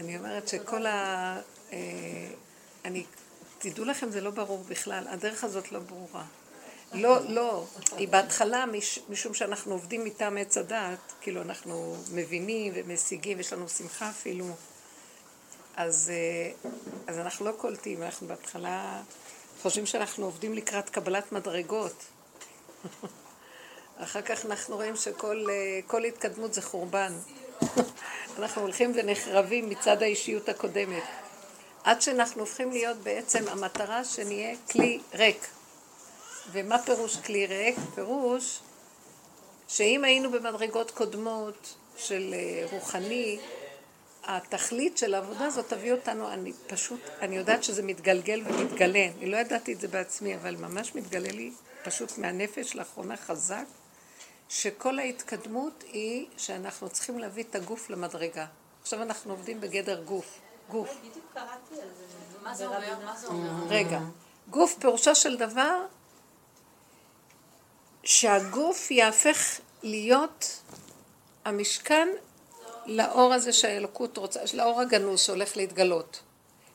אני אומרת שכל תדעו לכם, זה לא ברור בכלל, הדרך הזאת לא ברורה. לא, היא בהתחלה, משום שאנחנו עובדים מטעם עץ הדעת, כאילו אנחנו מבינים ומשיגים, יש לנו שמחה אפילו, אז אנחנו לא קולטים, אנחנו בהתחלה חושבים שאנחנו עובדים לקראת קבלת מדרגות. אחר כך אנחנו רואים שכל התקדמות זה חורבן. אנחנו הולכים ונחרבים מצד האישיות הקודמת. עד שאנחנו הופכים להיות בעצם המטרה שנהיה כלי ריק. ומה פירוש כלי ריק? פירוש שאם היינו במדרגות קודמות של רוחני, התכלית של העבודה הזאת תביא אותנו, אני יודעת שזה מתגלגל ומתגלה, אני לא ידעתי את זה בעצמי, אבל ממש מתגלה לי פשוט מהנפש לאחרונה חזק, שכל ההתקדמות היא שאנחנו צריכים להביא את הגוף למדרגה. עכשיו אנחנו עובדים בגדר גוף. בדיוק קראתי על זה. מה זה אומר? רגע, גוף פירושה של דבר שהגוף יהפך להיות המשכן לאור הזה שהאלוקות רוצה, לאור הגנוז שהולך להתגלות.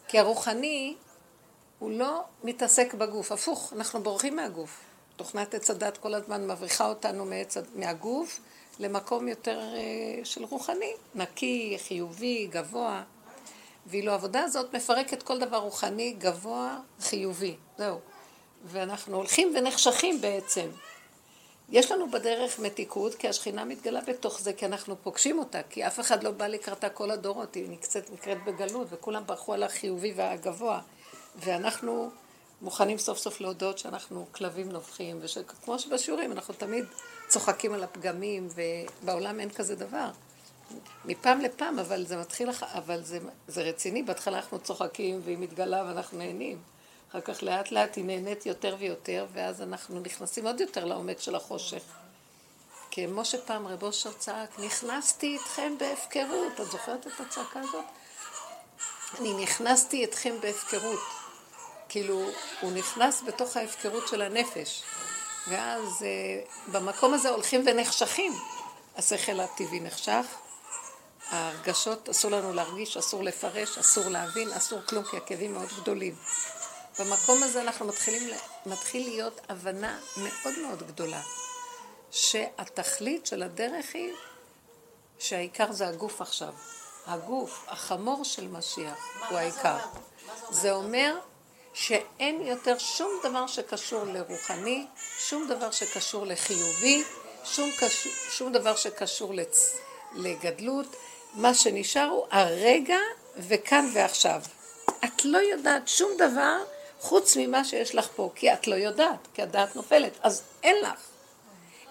כי הרוחני הוא לא מתעסק בגוף, הפוך, אנחנו בורחים מהגוף. תוכנת עץ הדת כל הזמן מבריחה אותנו מהגוף למקום יותר של רוחני, נקי, חיובי, גבוה. ואילו העבודה הזאת מפרקת כל דבר רוחני, גבוה, חיובי. זהו. ואנחנו הולכים ונחשכים בעצם. יש לנו בדרך מתיקות, כי השכינה מתגלה בתוך זה, כי אנחנו פוגשים אותה, כי אף אחד לא בא לקראתה כל הדורות, היא נקראת בגלות, וכולם ברחו על החיובי והגבוה. ואנחנו מוכנים סוף סוף להודות שאנחנו כלבים נובחים, וכמו שבשיעורים אנחנו תמיד צוחקים על הפגמים, ובעולם אין כזה דבר. מפעם לפעם, אבל זה מתחיל, אבל זה רציני, בהתחלה אנחנו צוחקים, והיא מתגלה ואנחנו נהנים. אחר כך לאט לאט היא נהנית יותר ויותר, ואז אנחנו נכנסים עוד יותר לעומק של החושך. כמו שפעם רב אושר צעק, נכנסתי איתכם בהפקרות. אתה זוכרת את הצעקה הזאת? אני נכנסתי איתכם בהפקרות. כאילו, הוא נכנס בתוך ההפקרות של הנפש. ואז במקום הזה הולכים ונחשכים. השכל הטבעי נחשך. ההרגשות, אסור לנו להרגיש, אסור לפרש, אסור להבין, אסור כלום, כי הכאבים מאוד גדולים. במקום הזה אנחנו מתחיל להיות הבנה מאוד מאוד גדולה, שהתכלית של הדרך היא שהעיקר זה הגוף עכשיו. הגוף, החמור של משיח, הוא העיקר. זה אומר שאין יותר שום דבר שקשור לרוחני, שום דבר שקשור לחיובי, שום דבר שקשור לגדלות. מה שנשאר הוא הרגע וכאן ועכשיו. את לא יודעת שום דבר חוץ ממה שיש לך פה, כי את לא יודעת, כי הדעת נופלת, אז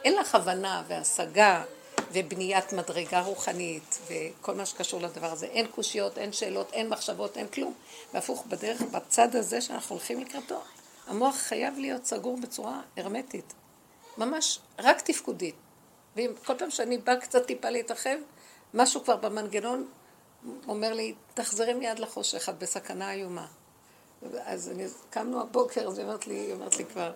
אין לך הבנה והשגה ובניית מדרגה רוחנית וכל מה שקשור לדבר הזה, אין קושיות, אין שאלות, אין מחשבות, אין כלום, והפוך בדרך, בצד הזה שאנחנו הולכים לקראתו, המוח חייב להיות סגור בצורה הרמטית, ממש רק תפקודית, וכל פעם שאני באה קצת טיפה להתרחב, משהו כבר במנגנון אומר לי, תחזרי מיד לחושך, את בסכנה איומה. אז קמנו הבוקר, אז היא אומרת לי כבר,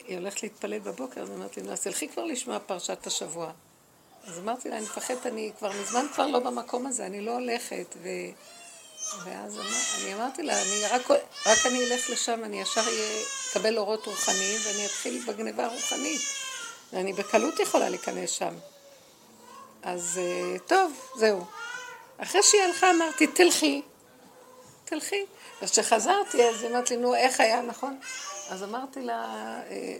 היא הולכת להתפלל בבוקר, אז אמרתי, תלכי כבר לשמוע פרשת השבוע. אז אמרתי לה, אני מפחדת, אני כבר מזמן כבר לא במקום הזה, אני לא הולכת, ואז אני אמרתי לה, רק אני אלך לשם, אני ישר אקבל אורות רוחניים, ואני אתחיל בגניבה רוחנית, ואני בקלות יכולה להיכנס שם. אז טוב, זהו. אחרי שהיא הלכה, אמרתי, תלכי. וכשחזרתי, אז אמרתי לי, איך היה, נכון? אז אמרתי לה,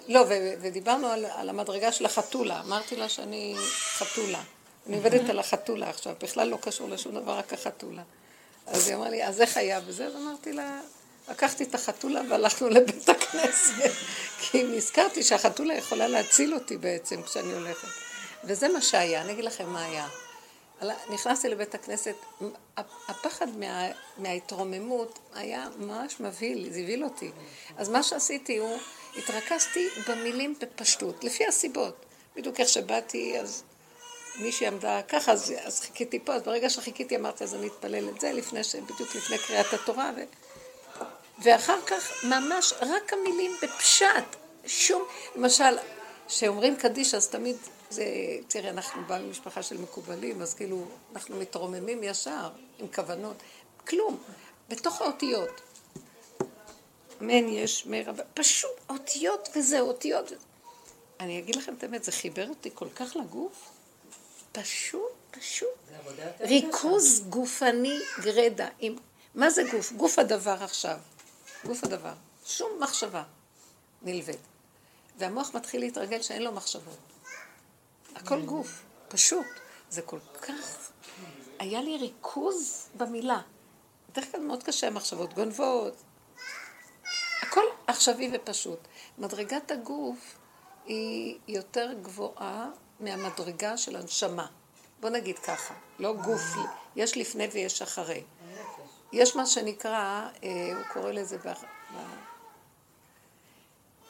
לא, ודיברנו על המדרגה של החתולה. אמרתי לה שאני חתולה. אני עובדת על החתולה עכשיו, בכלל לא קשור לשום דבר, רק החתולה. אז היא אמרה לי, אז איך היה בזה? אז אמרתי לה, לקחתי את החתולה והלכנו לבית הכנסת, כי נזכרתי שהחתולה יכולה להציל אותי בעצם כשאני הולכת. וזה מה שהיה, אני אגיד לכם מה היה. נכנסתי לבית הכנסת, הפחד מההתרוממות היה ממש מבהיל, זה הבהיל אותי. אז מה שעשיתי הוא, התרכזתי במילים בפשטות, לפי הסיבות. בדיוק איך שבאתי, אז מישהי עמדה ככה, אז חיכיתי פה, אז ברגע שחיכיתי אמרתי, אז אני אתפלל את זה, בדיוק לפני קריאת התורה. ואחר כך ממש רק המילים בפשט, שום, למשל, שאומרים קדיש, אז תמיד תראי, אנחנו באים ממשפחה של מקובלים, אז כאילו אנחנו מתרוממים ישר, עם כוונות, כלום, בתוך האותיות. אמן יש, פשוט אותיות וזה, אותיות. אני אגיד לכם את האמת, זה חיבר אותי כל כך לגוף, פשוט. ריכוז גופני גרדה. מה זה גוף? גוף הדבר עכשיו. גוף הדבר. שום מחשבה נלבד. והמוח מתחיל להתרגל שאין לו מחשבות. הכל גוף, פשוט. זה כל כך... היה לי ריכוז במילה. בדרך כלל מאוד קשה, מחשבות גונבות. הכל עכשווי ופשוט. מדרגת הגוף היא יותר גבוהה מהמדרגה של הנשמה. בוא נגיד ככה, לא גוף, יש לפני ויש אחרי. יש מה שנקרא, הוא קורא לזה,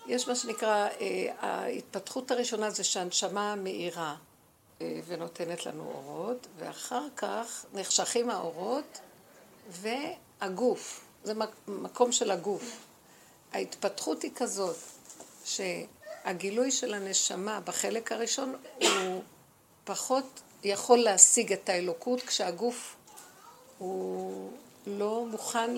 יש מה שנקרא, ההתפתחות הראשונה זה שהנשמה מאירה ונותנת לנו אורות, ואחר כך נחשכים האורות והגוף, זה מקום של הגוף. ההתפתחות היא כזאת, שהגילוי של הנשמה בחלק הראשון הוא פחות יכול להשיג את האלוקות, כשהגוף הוא לא מוכן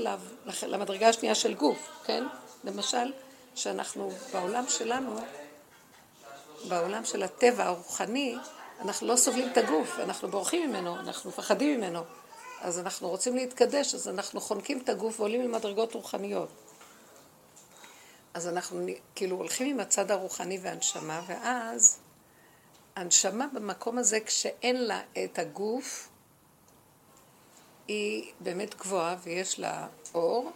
למדרגה השנייה של גוף, כן? למשל, שאנחנו בעולם שלנו, בעולם של הטבע הרוחני, אנחנו לא סובלים את הגוף, אנחנו בורחים ממנו, אנחנו מפחדים ממנו, אז אנחנו רוצים להתקדש, אז אנחנו חונקים את הגוף ועולים למדרגות רוחניות. אז אנחנו כאילו הולכים עם הצד הרוחני והנשמה, ואז הנשמה במקום הזה, כשאין לה את הגוף, היא באמת גבוהה ויש לה אור,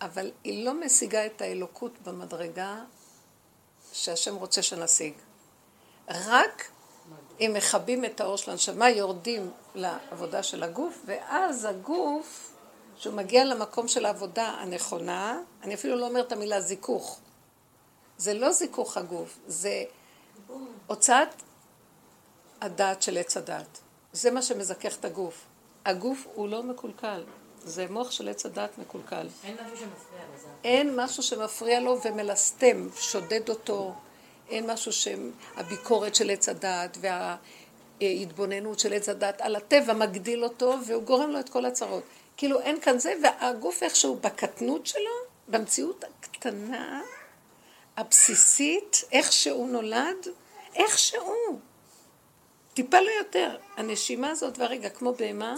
אבל היא לא משיגה את האלוקות במדרגה שהשם רוצה שנשיג. רק אם מחבים את האור של הנשמה, יורדים לעבודה של הגוף, ואז הגוף, שהוא מגיע למקום של העבודה הנכונה, אני אפילו לא אומרת את המילה זיכוך. זה לא זיכוך הגוף, זה הוצאת הדעת של עץ הדעת. זה מה שמזכך את הגוף. הגוף הוא לא מקולקל, זה מוח של עץ הדעת מקולקל. אין משהו שמפריע לזה. אין משהו שמפריע לו ומלסתם, שודד אותו. אין משהו שהביקורת של עץ הדעת וההתבוננות של עץ הדעת על הטבע מגדיל אותו והוא גורם לו את כל הצרות. כאילו אין כאן זה, והגוף איכשהו בקטנות שלו, במציאות הקטנה, הבסיסית, איך שהוא נולד, איך שהוא. טיפה לו יותר. הנשימה הזאת והרגע, כמו בהמה,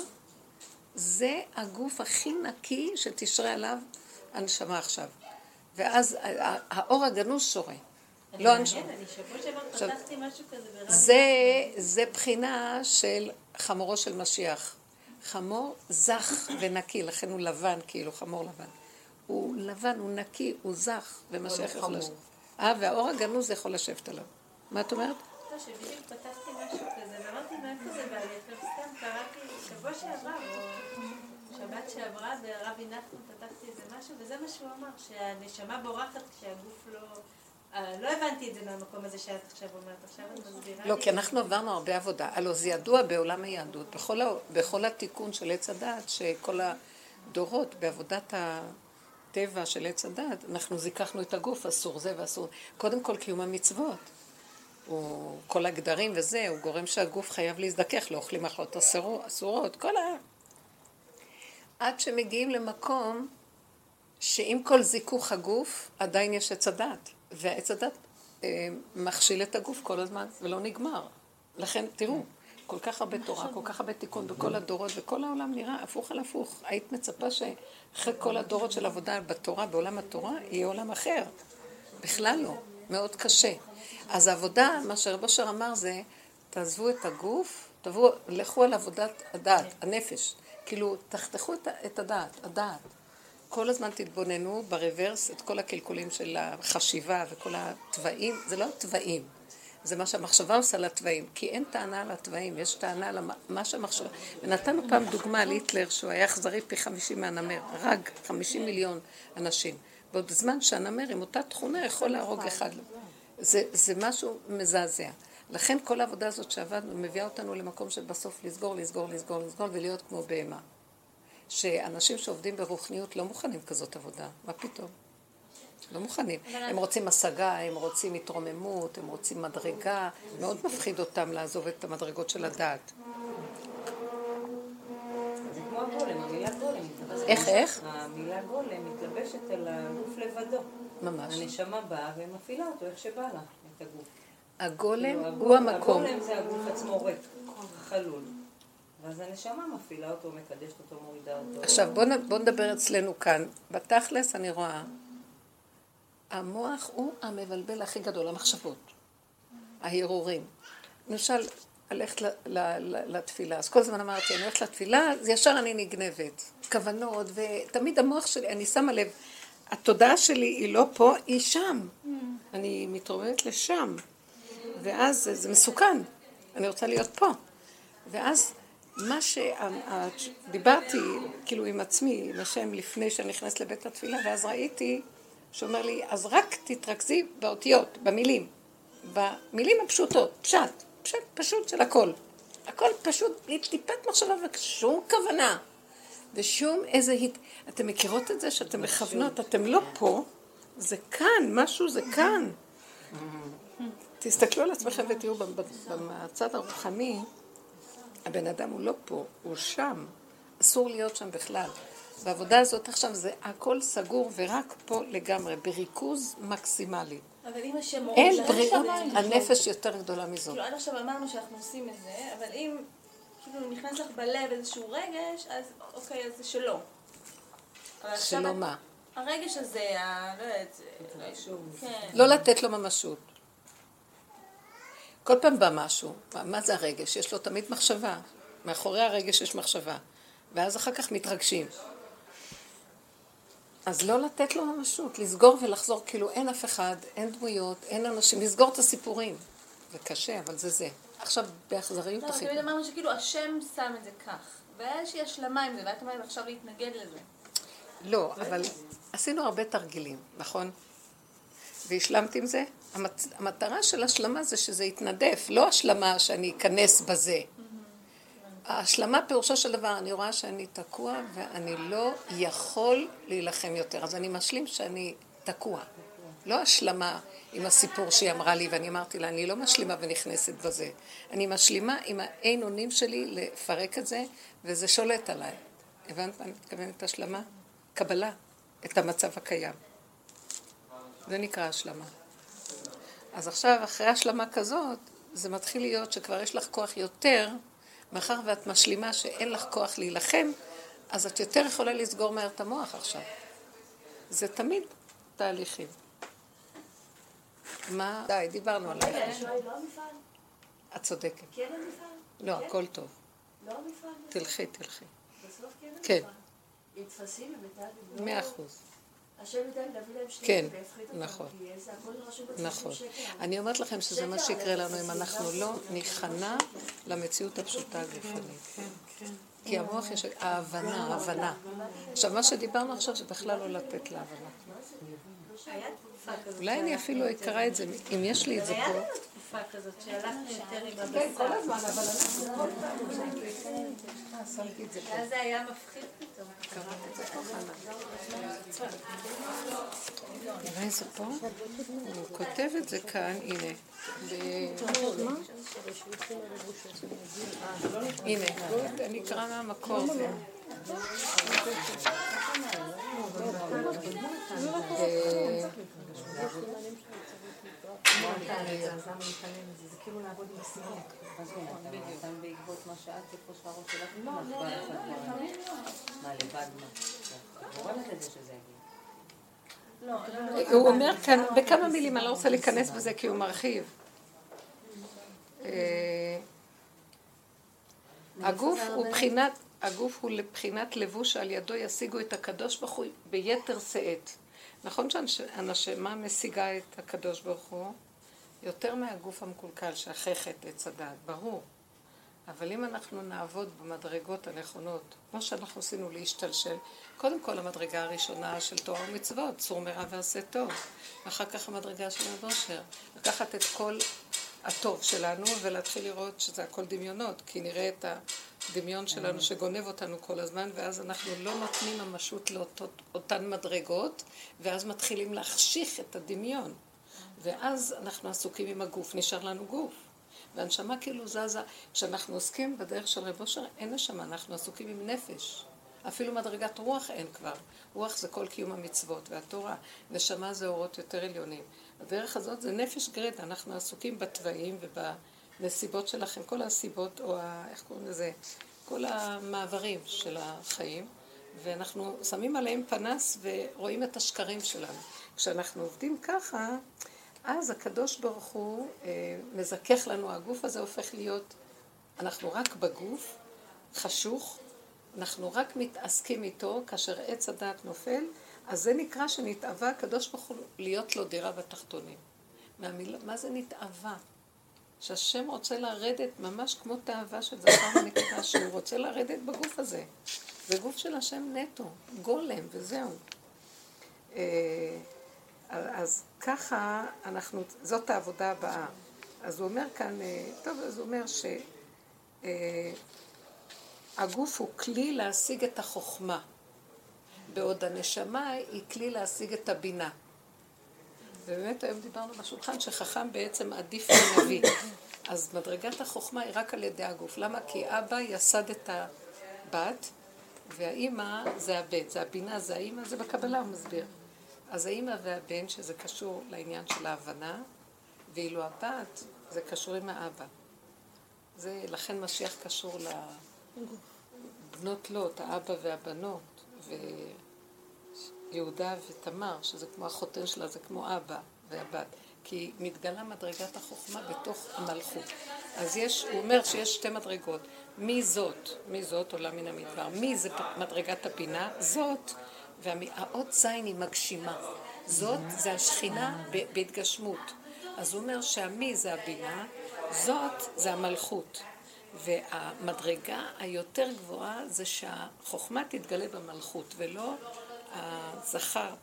זה הגוף הכי נקי שתשרה עליו הנשמה עכשיו. ואז האור הגנוז שורה. לא הנשמה. אני שבוע שבר פתחתי משהו כזה ברבי. זה בחינה של חמורו של משיח. חמור זך ונקי, לכן הוא לבן, כאילו חמור לבן. הוא לבן, הוא נקי, הוא זך, ומשיח יכול לשבת. והאור הגנוז יכול לשבת עליו. מה את אומרת? שבדיוק פתחתי משהו כזה, ואמרתי מאיפה זה בעלי, סתם קראתי שבוע שעברה, או שבת שעברה, ברבי נחמן פתחתי איזה משהו, וזה מה שהוא אמר, שהנשמה בורחת כשהגוף לא... לא הבנתי את זה מהמקום הזה שאת עכשיו אומרת, עכשיו את מסבירה לי. לא, כי אנחנו עברנו הרבה עבודה, הלוא זה ידוע בעולם היהדות, בכל התיקון של עץ הדעת, שכל הדורות בעבודת הטבע של עץ הדעת, אנחנו זיקחנו את הגוף, אסור זה ואסור, קודם כל קיום המצוות. כל הגדרים וזה, הוא גורם שהגוף חייב להזדכך, לא אוכלים אכלות אסורות, כל עד שמגיעים למקום שעם כל זיכוך הגוף עדיין יש עץ הדעת, והעץ הדעת מכשיל את הגוף כל הזמן ולא נגמר. לכן תראו, כל כך הרבה תורה, כל כך הרבה תיקון בכל הדורות, וכל העולם נראה הפוך על הפוך. היית מצפה שאחרי כל הדורות של עבודה בתורה, בעולם התורה, יהיה עולם אחר. בכלל לא, מאוד קשה. אז העבודה, מה שרב אשר אמר זה, תעזבו את הגוף, לכו על עבודת הדעת, הנפש. כאילו, תחתכו את הדעת, הדעת. כל הזמן תתבוננו ברוורס את כל הקלקולים של החשיבה וכל התוואים. זה לא התוואים, זה מה שהמחשבה עושה לתוואים, כי אין טענה על התוואים, יש טענה על מה שהמחשבה. ונתנו פעם דוגמה על היטלר, שהוא היה אכזרי פי 50 מהנמר, הרג 50 מיליון אנשים. בעוד בזמן שהנמר עם אותה תכונה יכול להרוג אחד. זה משהו מזעזע. לכן כל העבודה הזאת שעבדנו מביאה אותנו למקום שבסוף לסגור ולהיות כמו בהמה. שאנשים שעובדים ברוחניות לא מוכנים כזאת עבודה. מה פתאום? לא מוכנים. הם רוצים השגה, הם רוצים התרוממות, הם רוצים מדרגה. מאוד מפחיד אותם לעזוב את המדרגות של הדעת. זה כמו הגולם, המילה גולם. איך? המילה גולם מתלבשת על הגוף לבדו. ממש. הנשמה באה ומפעילה אותו, איך שבא לה את הגוף. הגולם הוא המקום. הגולם זה הגוף עצמו ריק, חלול. אז הנשמה מפעילה אותו, מקדשת אותו, מורידה אותו. עכשיו בוא נדבר אצלנו כאן. בתכלס אני רואה, המוח הוא המבלבל הכי גדול, המחשבות, ההירורים. למשל, הלכת לתפילה, אז כל זמן אמרתי, אני הולכת לתפילה, אז ישר אני נגנבת, כוונות, ותמיד המוח שלי, אני שמה לב, התודעה שלי היא לא פה, היא שם. אני מתרוממת לשם, ואז זה מסוכן, אני רוצה להיות פה. ואז מה שדיברתי, כאילו עם עצמי, עם השם לפני שאני נכנס לבית התפילה, ואז ראיתי, שאומר לי, אז רק תתרכזי באותיות, במילים. במילים הפשוטות, פשט, פשוט של הכל. הכל פשוט, בלי טיפת מחשבה ושום כוונה. ושום איזה... אתם מכירות את זה שאתם מכוונות, אתם לא פה, זה כאן, משהו זה כאן. תסתכלו על עצמכם ותראו בצד הרוחני, הבן אדם הוא לא פה, הוא שם. אסור להיות שם בכלל. בעבודה הזאת עכשיו זה הכל סגור ורק פה לגמרי, בריכוז מקסימלי. אבל אם השם מוריד... אין בריאות, הנפש יותר גדולה מזו. כאילו עד עכשיו אמרנו שאנחנו עושים את זה, אבל אם כאילו נכנס לך בלב איזשהו רגש, אז אוקיי, אז זה שלא. שלא מה? הרגש הזה, לא יודעת... לא לתת לו ממשות. כל פעם בא משהו, מה זה הרגש? יש לו תמיד מחשבה. מאחורי הרגש יש מחשבה. ואז אחר כך מתרגשים. אז לא לתת לו ממשות, לסגור ולחזור, כאילו אין אף אחד, אין דמויות, אין אנשים, לסגור את הסיפורים. זה קשה, אבל זה. עכשיו בהחזריות הכי... לא, תמיד אמרנו שכאילו השם שם את זה כך, ואיזושהי השלמה עם זה, ואת אומרת עכשיו להתנגד לזה. לא, אבל עשינו הרבה תרגילים, נכון? והשלמת עם זה? המטרה של השלמה זה שזה יתנדף, לא השלמה שאני אכנס בזה. ההשלמה פירושו של דבר, אני רואה שאני תקוע ואני לא יכול להילחם יותר. אז אני משלים שאני תקוע. לא השלמה עם הסיפור שהיא אמרה לי ואני אמרתי לה, אני לא משלימה ונכנסת בזה. אני משלימה עם העין אונים שלי לפרק את זה וזה שולט עליי. הבנת מה אני מתכוונת את השלמה? קבלה את המצב הקיים. זה נקרא השלמה. אז עכשיו אחרי השלמה כזאת, זה מתחיל להיות שכבר יש לך כוח יותר... מאחר ואת משלימה שאין לך כוח להילחם, אז את יותר יכולה לסגור מהר את המוח עכשיו. זה תמיד תהליכים. מה? די, דיברנו עליך. את צודקת. כן המפעל? לא, הכל טוב. לא המפעל? תלכי. בסוף כן המפעל? כן. יתפסים ומתעד לבנות? 100%. השם ידע להביא להם שני והפחית אותם, כי איזה הכל רשום בצלישים שקל. אני אומרת לכם שזה מה שיקרה לנו אם אנחנו לא נכנע למציאות הפשוטה הגופנית. כי המוח יש... ההבנה. עכשיו, מה שדיברנו עכשיו זה בכלל לא לתת להבנה. אולי אני אפילו אקרא את זה, אם יש לי את זה פה. היה לנו תקופה כזאת שהלכנו יותר עם המסע. כן, כל הזמן, אבל אנחנו כל פעם. אז זה היה מפחיד פתאום. קראת את זה ככה. נראה איזה פה? הוא כותב את זה כאן, הנה. הנה, אני אקרא מהמקור זה. הוא אומר כאן בכמה מילים, אני לא רוצה להיכנס בזה כי הוא מרחיב. הגוף הוא לבחינת לבוש שעל ידו ישיגו את הקדוש ברוך הוא ביתר שאת. נכון שהנשמה משיגה את הקדוש ברוך הוא יותר מהגוף המקולקל שהחכת עץ הדעת, ברור. אבל אם אנחנו נעבוד במדרגות הנכונות, כמו שאנחנו עשינו להשתלשל, קודם כל המדרגה הראשונה של תורה ומצוות, צור מרע ועשה טוב, אחר כך המדרגה של הבושר, לקחת את כל הטוב שלנו ולהתחיל לראות שזה הכל דמיונות, כי נראה את הדמיון שלנו שגונב אותנו כל הזמן, ואז אנחנו לא נותנים ממשות לאותן מדרגות, ואז מתחילים להחשיך את הדמיון. ואז אנחנו עסוקים עם הגוף, נשאר לנו גוף. והנשמה כאילו זזה, כשאנחנו עוסקים בדרך של רב אושר, אין נשמה, אנחנו עסוקים עם נפש. אפילו מדרגת רוח אין כבר. רוח זה כל קיום המצוות והתורה, נשמה זה אורות יותר עליונים. הדרך הזאת זה נפש גרידה, אנחנו עסוקים בתוואים ובנסיבות שלכם, כל הסיבות או איך קוראים לזה, כל המעברים של החיים, ואנחנו שמים עליהם פנס ורואים את השקרים שלנו. כשאנחנו עובדים ככה, אז הקדוש ברוך הוא מזכך לנו, הגוף הזה הופך להיות, אנחנו רק בגוף, חשוך, אנחנו רק מתעסקים איתו, כאשר עץ הדעת נופל, אז זה נקרא שנתאווה הקדוש ברוך הוא להיות לו דירה בתחתונים. מה זה נתאווה? שהשם רוצה לרדת ממש כמו תאווה של זכר ונקבה, שהוא רוצה לרדת בגוף הזה. זה גוף של השם נטו, גולם וזהו. אז ככה אנחנו, זאת העבודה הבאה. אז הוא אומר כאן, טוב, אז הוא אומר שהגוף הוא כלי להשיג את החוכמה, בעוד הנשמה היא כלי להשיג את הבינה. ובאמת היום דיברנו בשולחן שחכם בעצם עדיף מנביא. אז מדרגת החוכמה היא רק על ידי הגוף. למה? כי אבא יסד את הבת, והאימא זה הבן, זה הבינה, זה האימא, זה בקבלה הוא מסביר. אז האימא והבן, שזה קשור לעניין של ההבנה, ואילו הבת, זה קשור עם האבא. זה, לכן משיח קשור לבנות לוט, האבא והבנות, ויהודה ותמר, שזה כמו החותן שלה, זה כמו אבא והבת, כי מתגלה מדרגת החוכמה בתוך המלכות. אז יש, הוא אומר שיש שתי מדרגות. מי זאת עולה מן המדבר? מי זה מדרגת הבינה? זאת. והאות זין היא מגשימה, זאת זה השכינה בהתגשמות. אז הוא אומר שהמי זה הבינה, זאת זה המלכות, והמדרגה היותר גבוהה זה שהחוכמה תתגלה במלכות ולא הזכר,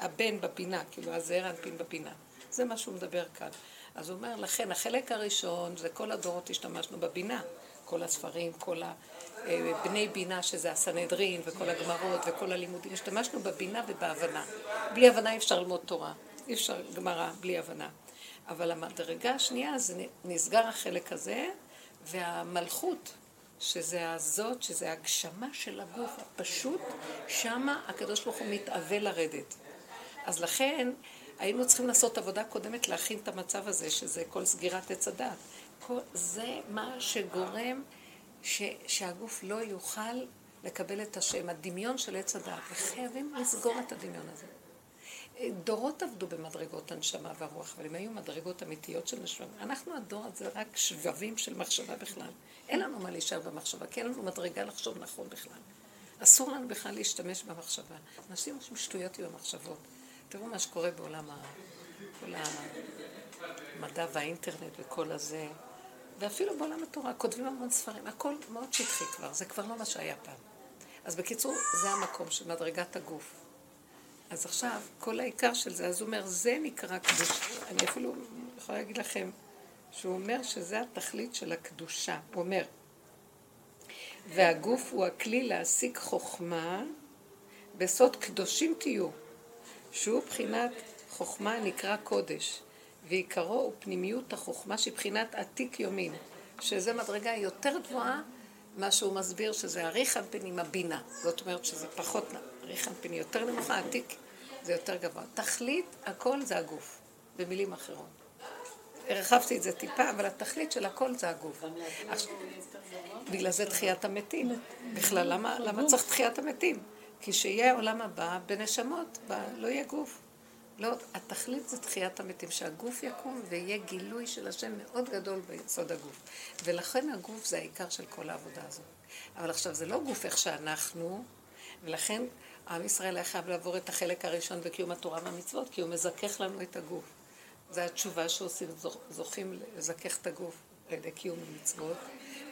הבן בבינה, כאילו הזהר הנפין בבינה, זה מה שהוא מדבר כאן. אז הוא אומר לכן החלק הראשון זה כל הדורות השתמשנו בבינה, כל הספרים, כל בני בינה שזה הסנהדרין וכל הגמרות וכל הלימודים, השתמשנו בבינה ובהבנה. בלי הבנה אי אפשר ללמוד תורה, אי אפשר גמרא בלי הבנה. אבל המדרגה השנייה זה נסגר החלק הזה, והמלכות שזה הזאת, שזה הגשמה של הגוף הפשוט, שמה הקדוש ברוך הוא מתאווה לרדת. אז לכן היינו צריכים לעשות עבודה קודמת להכין את המצב הזה, שזה כל סגירת עץ הדעת. זה מה שגורם שהגוף לא יוכל לקבל את השם, הדמיון של עץ הדעת, וחייבים לסגור את הדמיון הזה. דורות עבדו במדרגות הנשמה והרוח, אבל הם היו מדרגות אמיתיות של נשמה. אנחנו הדור הזה רק שבבים של מחשבה בכלל. אין לנו מה להישאר במחשבה, כי אין לנו מדרגה לחשוב נכון בכלל. אסור לנו בכלל להשתמש במחשבה. אנשים עושים שטויות עם המחשבות. תראו מה שקורה בעולם המדע והאינטרנט וכל הזה. ואפילו בעולם התורה, כותבים המון ספרים, הכל מאוד שטחי כבר, זה כבר לא מה שהיה פעם. אז בקיצור, זה המקום של מדרגת הגוף. אז עכשיו, כל העיקר של זה, אז הוא אומר, זה נקרא קדושה. אני אפילו יכולה להגיד לכם, שהוא אומר שזה התכלית של הקדושה. הוא אומר, והגוף הוא הכלי להשיג חוכמה, בסוד קדושים תהיו, שהוא בחינת חוכמה נקרא קודש. ועיקרו הוא פנימיות החוכמה שבחינת עתיק יומין, שזה מדרגה יותר גבוהה, מה שהוא מסביר שזה הריחן פן עם הבינה. זאת אומרת שזה פחות הריחן פן יותר נמוכה, עתיק זה יותר גבוה. תכלית, הכל זה הגוף, במילים אחרות. הרחבתי את זה טיפה, אבל התכלית של הכל זה הגוף. בגלל זה תחיית המתים. בכלל, למה צריך תחיית המתים? כי שיהיה העולם הבא בנשמות, לא יהיה גוף. לא, התכלית זה תחיית המתים, שהגוף יקום ויהיה גילוי של השם מאוד גדול ביסוד הגוף. ולכן הגוף זה העיקר של כל העבודה הזאת. אבל עכשיו זה לא גוף איך שאנחנו, ולכן עם ישראל היה חייב לעבור את החלק הראשון בקיום התורה והמצוות, כי הוא מזכך לנו את הגוף. זו התשובה שעושים, זוכים לזכך את הגוף על ידי קיום המצוות.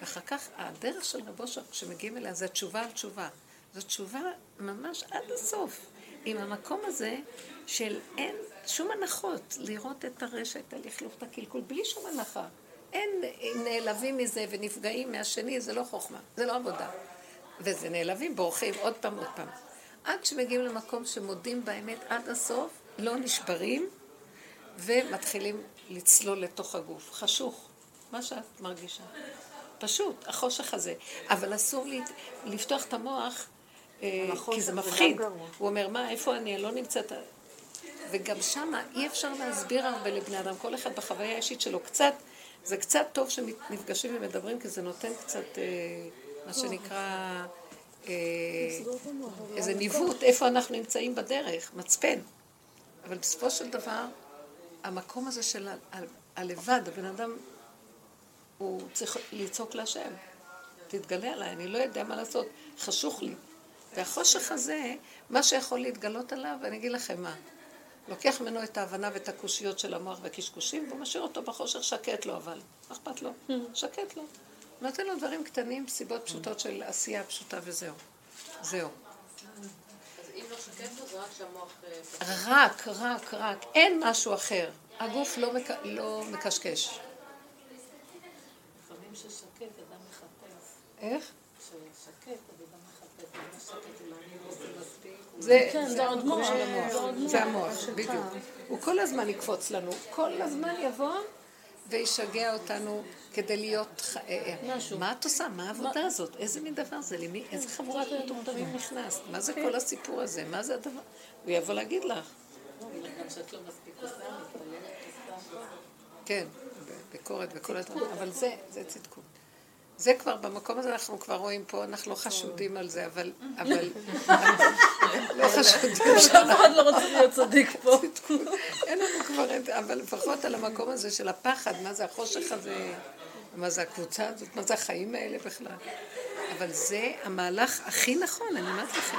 ואחר כך הדרך של רב אושר שמגיעים אליה זה תשובה על תשובה. זו תשובה ממש עד הסוף. עם המקום הזה של אין שום הנחות, לראות את הרשת, הלכלוך, את הקלקול, בלי שום הנחה. הם נעלבים מזה ונפגעים מהשני, זה לא חוכמה, זה לא עבודה. וזה נעלבים, בורחים עוד פעם. עד שמגיעים למקום שמודים באמת עד הסוף, לא נשברים, ומתחילים לצלול לתוך הגוף. חשוך, מה שאת מרגישה. פשוט, החושך הזה. אבל אסור לפתוח את המוח, כי זה מפחיד. הוא אומר, מה, איפה אני? לא נמצאת... וגם שם אי אפשר להסביר הרבה לבני אדם. כל אחד בחוויה האישית שלו קצת, זה קצת טוב שנפגשים ומדברים, כי זה נותן קצת, מה שנקרא, איזה ניווט, איפה אנחנו נמצאים בדרך, מצפן. אבל בסופו של דבר, המקום הזה של הלבד, הבן אדם, הוא צריך לצעוק להשם. תתגלה עליי, אני לא יודע מה לעשות, חשוך לי. והחושך הזה, מה שיכול להתגלות עליו, אני אגיד לכם מה. לוקח ממנו את ההבנה ואת הקושיות של המוח והקשקושים, והוא משאיר אותו בחושך, שקט לו אבל. אכפת לו, שקט לו. נותן לו דברים קטנים, סיבות פשוטות של עשייה פשוטה וזהו. זהו. אז אם לא שקט לו, זה רק שהמוח... רק. אין משהו אחר. הגוף לא מקשקש. לפעמים ששקט, אדם מחפש. איך? ששקט, אדם מחפש. לא שקט, אולי אני לא עושה מספיק. זה עוד מוח. זה המוח, בדיוק. הוא כל הזמן יקפוץ לנו, כל הזמן יבוא וישגע אותנו כדי להיות... מה את עושה? מה העבודה הזאת? איזה מין דבר זה? למי? איזה חבורת מטומטמים נכנס? מה זה כל הסיפור הזה? מה זה הדבר? הוא יבוא להגיד לך. כן, ביקורת וכל הדבר. אבל זה צדקות. זה כבר, במקום הזה אנחנו כבר רואים פה, אנחנו לא חשודים על זה, אבל... לא חשודים שאנחנו... אף אחד לא רוצה להיות צדיק פה. אין לנו כבר... אבל לפחות על המקום הזה של הפחד, מה זה החושך הזה, מה זה הקבוצה הזאת, מה זה החיים האלה בכלל. אבל זה המהלך הכי נכון, אני אומרת לכם.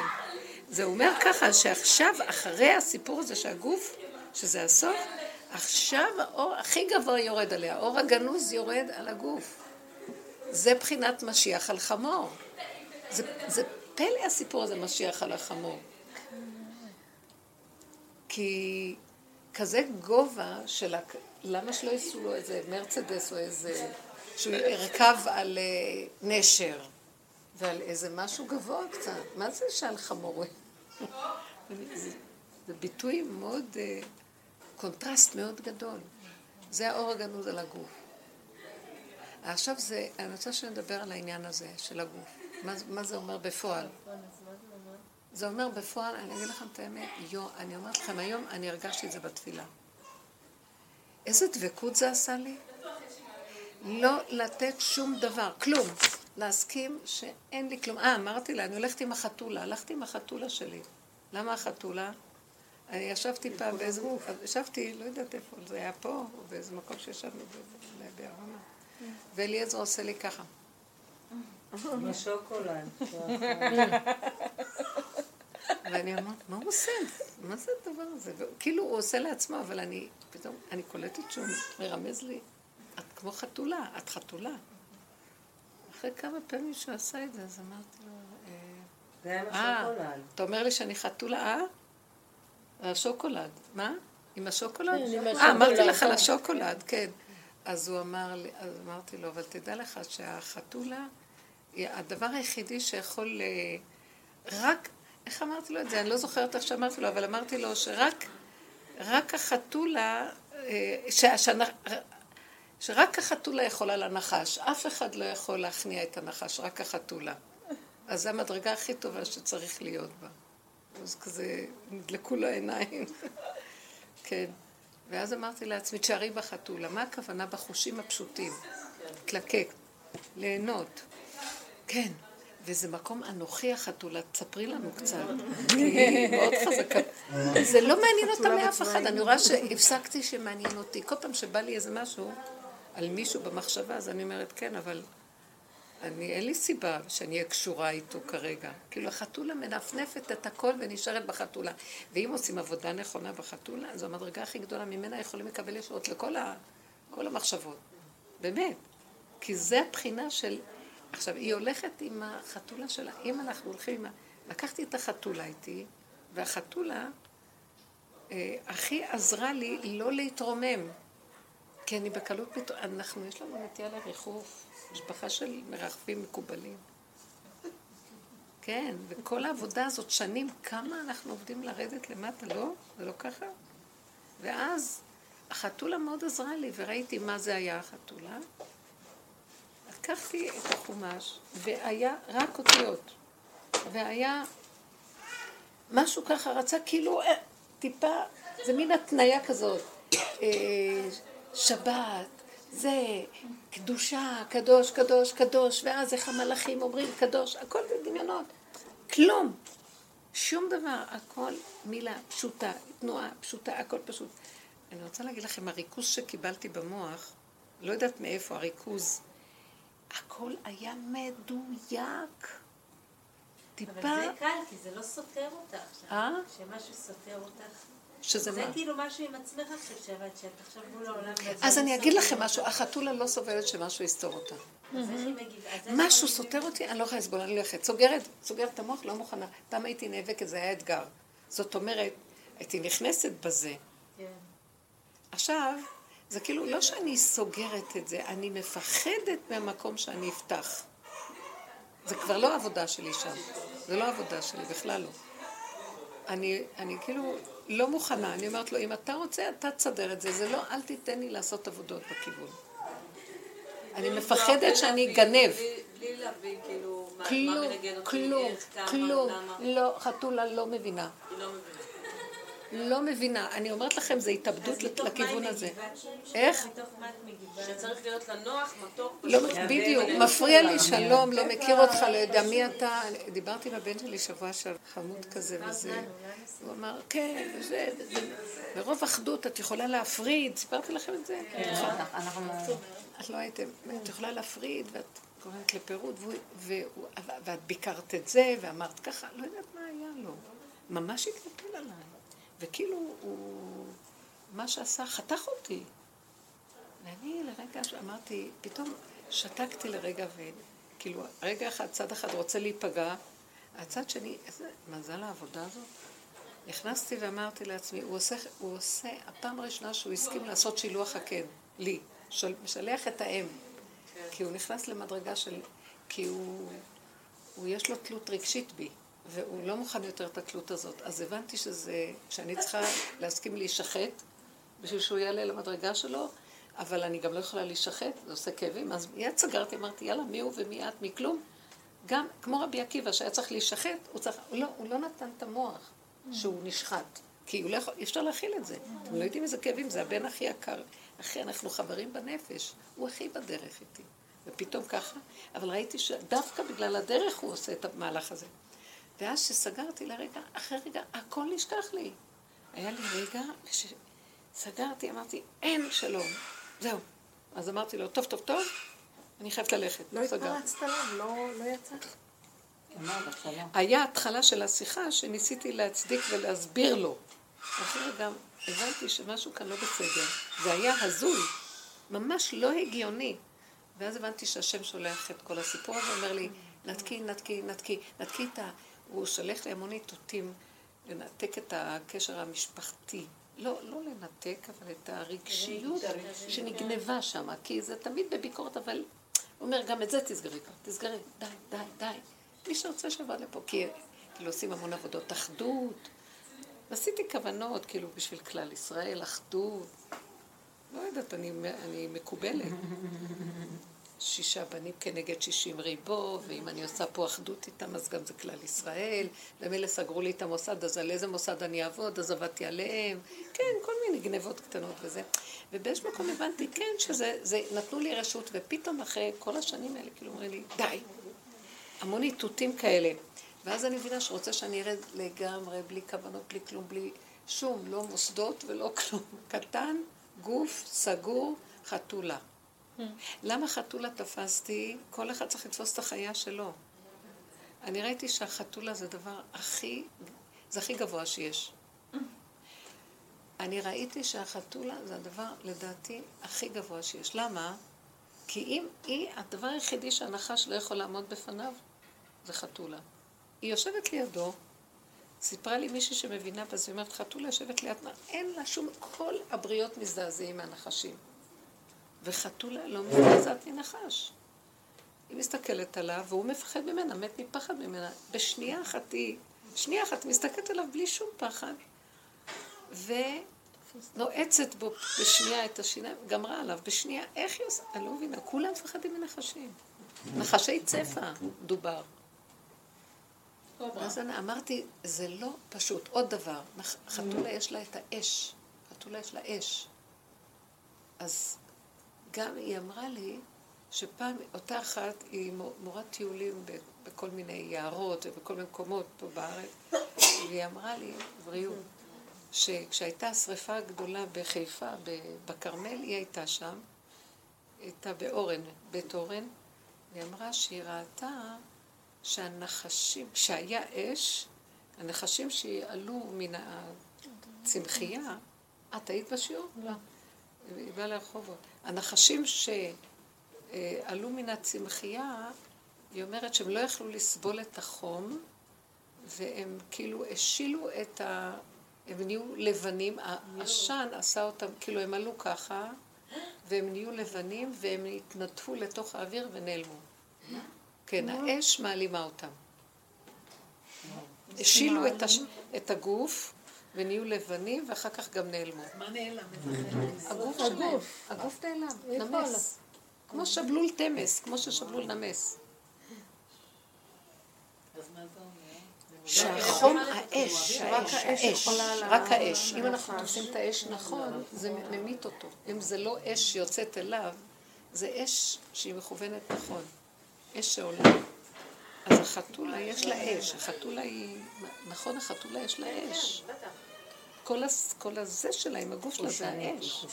זה אומר ככה, שעכשיו, אחרי הסיפור הזה שהגוף, שזה הסוף, עכשיו האור הכי גבוה יורד עליה, האור הגנוז יורד על הגוף. זה בחינת משיח על חמור. זה פלא הסיפור הזה, משיח על החמור. כי כזה גובה של... למה שלא יסו לו איזה מרצדס או איזה... שהוא ירכב על נשר ועל איזה משהו גבוה קצת. מה זה שעל חמור? זה ביטוי מאוד... קונטרסט מאוד גדול. זה האור הגנוז על הגוף. עכשיו זה, אני רוצה שנדבר על העניין הזה של הגוף. מה זה אומר בפועל? זה אומר בפועל, אני אגיד לכם את האמת, אני אומרת לכם, היום אני הרגשתי את זה בתפילה. איזה דבקות זה עשה לי? לא לתת שום דבר, כלום. להסכים שאין לי כלום. אמרתי לה, אני הלכתי עם החתולה שלי. למה החתולה? אני ישבתי פעם באיזה... ישבתי, לא יודעת איפה, זה היה פה, או באיזה מקום שישבנו בהרמה. ואליעזר עושה לי ככה. בשוקולד. ואני אמרת, מה הוא עושה? מה זה הדבר הזה? כאילו הוא עושה לעצמו, אבל אני פתאום, אני קולטת שהוא מרמז לי, את כמו חתולה, את חתולה. אחרי כמה פעמים שהוא עשה את זה, אז אמרתי לו, זה היה בשוקולד. אתה אומר לי שאני חתולה, השוקולד. מה? עם השוקולד? אמרתי לך על השוקולד, כן. אז הוא אמר לי, אז אמרתי לו, אבל תדע לך שהחתולה היא הדבר היחידי שיכול רק, איך אמרתי לו את זה? אני לא זוכרת איך שאמרתי לו, אבל אמרתי לו שרק החתולה, שרק החתולה יכולה לנחש, אף אחד לא יכול להכניע את הנחש, רק החתולה. אז זו המדרגה הכי טובה שצריך להיות בה. אז כזה, נדלקו לו עיניים. כן. ואז אמרתי לעצמי, תשארי בחתולה, מה הכוונה בחושים הפשוטים? תלקק, ליהנות. כן, וזה מקום אנוכי החתולה, תספרי לנו קצת. היא מאוד חזקה. זה לא מעניין אותה מאף אחד, אני רואה שהפסקתי שמעניין אותי. כל פעם שבא לי איזה משהו, על מישהו במחשבה, אז אני אומרת כן, אבל אין לי סיבה שאני אהיה קשורה איתו כרגע. כאילו החתולה מנפנפת את הכל ונשארת בחתולה. ואם עושים עבודה נכונה בחתולה, זו המדרגה הכי גדולה ממנה, יכולים לקבל ישועות לכל המחשבות. באמת. כי זה הבחינה של... עכשיו, היא הולכת עם החתולה שלה. אם אנחנו הולכים עם... לקחתי את החתולה איתי, והחתולה הכי עזרה לי לא להתרומם. כי אני בקלות פתאום, אנחנו, יש לנו נטייה לריחוף, משפחה של מרחבים מקובלים. כן, וכל העבודה הזאת, שנים, כמה אנחנו עובדים לרדת למטה, לא? זה לא ככה? ואז החתולה מאוד עזרה לי, וראיתי מה זה היה החתולה. לקחתי את החומש, והיה רק אותיות, והיה משהו ככה רצה, כאילו טיפה, זה מין התניה כזאת, שבת, זה, קדושה, קדוש, קדוש, קדוש, ואז איך המלאכים אומרים קדוש, הכל זה דמיונות, כלום, שום דבר, הכל מילה פשוטה, תנועה פשוטה, הכל פשוט. אני רוצה להגיד לכם, הריכוז שקיבלתי במוח, לא יודעת מאיפה הריכוז, הכל היה מדויק. טיפה... אבל זה קל, כי זה לא סותר אותך. שמשהו סותר אותך. שזה מה? זה כאילו משהו עם עצמך עכשיו, שאת עכשיו מול העולם... אז אני אגיד לכם משהו, החתולה לא סובלת שמשהו יסתור אותה. משהו סותר אותי, אני לא יכולה לסבול, אני הולכת. סוגרת את המוח, לא מוכנה. פעם הייתי נאבקת, זה היה אתגר. זאת אומרת, הייתי נכנסת בזה. עכשיו... זה כאילו, לא שאני סוגרת את זה, אני מפחדת מהמקום שאני אפתח. זה כבר לא עבודה שלי שם. זה לא עבודה שלי, בכלל לא. אני כאילו לא מוכנה. אני אומרת לו, אם אתה רוצה, אתה תסדר את זה. זה לא, אל תיתן לי לעשות עבודות בכיוון. אני מפחדת שאני אגנב. בלי להבין, כאילו, מה מנגן אותי, איך, כמה, למה. חתולה לא מבינה. היא לא מבינה. לא מבינה, אני אומרת לכם, זה התאבדות לכיוון הזה. איך? מתוך מה את מגיבה? שצריך להיות לנוח, מתוק. בדיוק, מפריע לי, שלום, לא מכיר אותך, לא יודע מי אתה. דיברתי עם הבן שלי שבוע של חמוד כזה וזה. הוא אמר, כן, וזה, ברוב אחדות את יכולה להפריד. סיפרתי לכם את זה? כן. את לא הייתם, את יכולה להפריד, ואת קוראת לפירוט, ואת ביקרת את זה, ואמרת ככה, לא יודעת מה היה לו. ממש התנפל עליי. וכאילו הוא, מה שעשה, חתך אותי. ואני לרגע אמרתי, פתאום שתקתי לרגע, וכאילו רגע אחד, צד אחד רוצה להיפגע, הצד שני, איזה מזל העבודה הזאת. נכנסתי ואמרתי לעצמי, הוא עושה הפעם ראשונה שהוא הסכים לעשות שילוח הקן, לי, משלח את האם. כי הוא נכנס למדרגה של, כי הוא יש לו תלות רגשית בי. והוא לא מוכן יותר את התלות הזאת. אז הבנתי שזה, שאני צריכה להסכים להישחט, בשביל שהוא יעלה למדרגה שלו, אבל אני גם לא יכולה להישחט, זה עושה כאבים. אז מיד סגרתי, אמרתי, יאללה, מי הוא ומי את, מכלום. גם כמו רבי עקיבא, שהיה צריך להישחט, הוא לא נתן את המוח שהוא נשחט, כי הוא לא יכול, אפשר להכיל את זה. אתם לא יודעים איזה כאבים, זה הבן הכי יקר. אחי, אנחנו חברים בנפש, הוא הכי בדרך איתי. ופתאום ככה, אבל ראיתי שדווקא בגלל הדרך הוא עושה את המהלך הזה. ואז שסגרתי לרגע, אחרי רגע, הכל נשכח לי. היה לי רגע, כשסגרתי, אמרתי, אין שלום. זהו. אז אמרתי לו, טוב, טוב, טוב, אני חייבת ללכת. לא התפרצת לב, לא יצאת. היה התחלה של השיחה שניסיתי להצדיק ולהסביר לו. אחרי רגע, הבנתי שמשהו כאן לא בסדר. זה היה הזוי, ממש לא הגיוני. ואז הבנתי שהשם שולח את כל הסיפור, ואומר לי, נתקי, נתקי, נתקי, נתקי את ה... הוא שלח לי המון איתותים לנתק את הקשר המשפחתי. לא לנתק, אבל את הרגשיות שנגנבה שם, כי זה תמיד בביקורת, אבל הוא אומר, גם את זה תסגרי כבר, תסגרי, די, די, די. מי שרוצה שעבר לפה, כאילו עושים המון עבודות, אחדות. ועשיתי כוונות, כאילו בשביל כלל ישראל, אחדות. לא יודעת, אני מקובלת. 6 בנים כנגד 60 ריבו, ואם אני עושה פה אחדות איתם, אז גם זה כלל ישראל. למילא סגרו לי את המוסד, אז על איזה מוסד אני אעבוד, אז עבדתי עליהם. כן, כל מיני גנבות קטנות וזה. ובאיזשהו מקום הבנתי, כן, שזה נתנו לי רשות, ופתאום אחרי כל השנים האלה, כאילו אומרים לי, די. המון איתותים כאלה. ואז אני מבינה שרוצה שאני ארד לגמרי, בלי כוונות, בלי כלום, בלי שום, לא מוסדות ולא כלום. קטן, גוף, סגור, חתולה. למה חתולה תפסתי? כל אחד צריך לתפוס את החיה שלו. אני ראיתי שהחתולה זה דבר הכי גבוה שיש. אני ראיתי שהחתולה זה הדבר, לדעתי, הכי גבוה שיש. למה? כי אם היא, הדבר היחידי שהנחש לא יכול לעמוד בפניו, זה חתולה. היא יושבת לידו, סיפרה לי מישהי שמבינה בזה, אומרת, חתולה יושבת לידו, אין לה שום, כל הבריות מזדעזעים מהנחשים. וחתולה לא מפחדת מנחש. היא מסתכלת עליו, והוא מפחד ממנה, מת מפחד ממנה. בשנייה אחת היא, מסתכלת עליו בלי שום פחד, ונועצת בו בשנייה את השיניים, גמרה עליו, בשנייה, איך היא עושה? אני לא מבינה, כולם מפחדים מנחשים. נחשי צפע דובר. אז אני אמרתי, זה לא פשוט. עוד דבר, חתולה יש לה את האש. חתולה יש לה אש. אז גם היא אמרה לי, שפעם אותה אחת היא מורת טיולים בכל מיני יערות ובכל מקומות פה בארץ, והיא אמרה לי, בריאות, שכשהייתה השריפה הגדולה בחיפה, בקרמל, היא הייתה שם, הייתה באורן, בית אורן, והיא אמרה שהיא ראתה שהנחשים, כשהיה אש, הנחשים שעלו מן הצמחייה, את היית בשיעור? לא. היא באה לרחובות. הנחשים שעלו מן הצמחייה, היא אומרת שהם לא יכלו לסבול את החום, והם כאילו השילו את ה... הם נהיו לבנים, העשן עשה אותם, כאילו הם עלו ככה, והם נהיו לבנים, והם התנדפו לתוך האוויר ונעלמו. כן, האש מעלימה אותם. השילו את הגוף, ונהיו לבנים, ואחר כך גם נעלמו. מה נעלם? הגוף שלהם. הגוף נעלם, נמס. כמו שבלול תמס, כמו ששבלול נמס. אז מה זה אומר? שהחום, האש, רק האש. אם אנחנו עושים את האש נכון, זה ממית אותו. אם זה לא אש שיוצאת אליו, זה אש שהיא מכוונת נכון. אש שעולה. אז החתולה יש לה אש. החתולה היא... נכון, החתולה יש לה אש. כל הזה שלה, עם הגוף שלה, זה האש.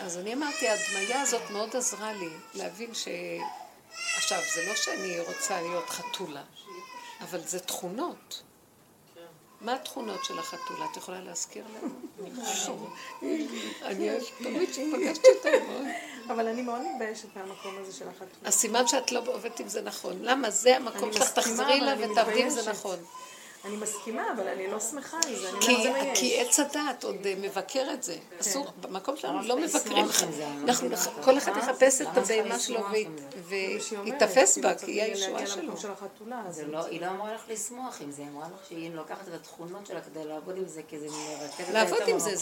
אז אני אמרתי, הדמיה הזאת מאוד עזרה לי להבין ש... עכשיו, זה לא שאני רוצה להיות חתולה, אבל זה תכונות. מה התכונות של החתולה? את יכולה להזכיר לנו? אני תמיד שפגשתי אותה מאוד. אבל אני מאוד מתביישת מהמקום הזה של החתולה. הסימן שאת לא עובדת עם זה נכון. למה? זה המקום שלך, תחזרי לה ותעבדי עם זה נכון. אני מסכימה, אבל אני לא שמחה על זה. כי עץ הדעת עוד מבקר את זה. אסור, במקום שלנו לא מבקרים. כל אחד יחפש את הבהמה שלו ויתפס בה, כי היא הישועה שלו. היא לא אמרה לך לשמוח עם זה, היא אמרה לך שהיא לוקחת את התכונות שלה כדי לעבוד עם זה, כי זה מרתקת. לעבוד עם זה,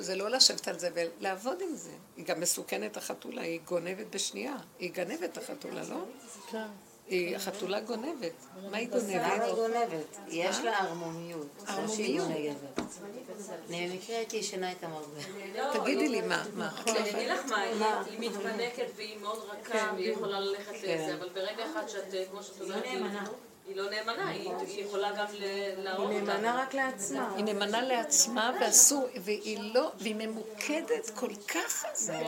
זה לא לשבת על זה, ולעבוד עם זה. היא גם מסוכנת החתולה, היא גונבת בשנייה. היא גנבת החתולה, לא? כן. היא החתולה גונבת. מה היא גונבת? היא גונבת. יש לה ארמומיות. ארמומיות. אני במקרה הייתי ישנה איתם הרבה. תגידי לי מה. אני אגיד לך מה, היא מתפנקת והיא מאוד רכה והיא יכולה ללכת לזה, אבל ברגע אחד שאת, כמו שאת אומרת, היא לא נאמנה, היא יכולה גם להראות. היא נאמנה רק לעצמה. היא נאמנה לעצמה והיא ממוקדת כל כך הזה.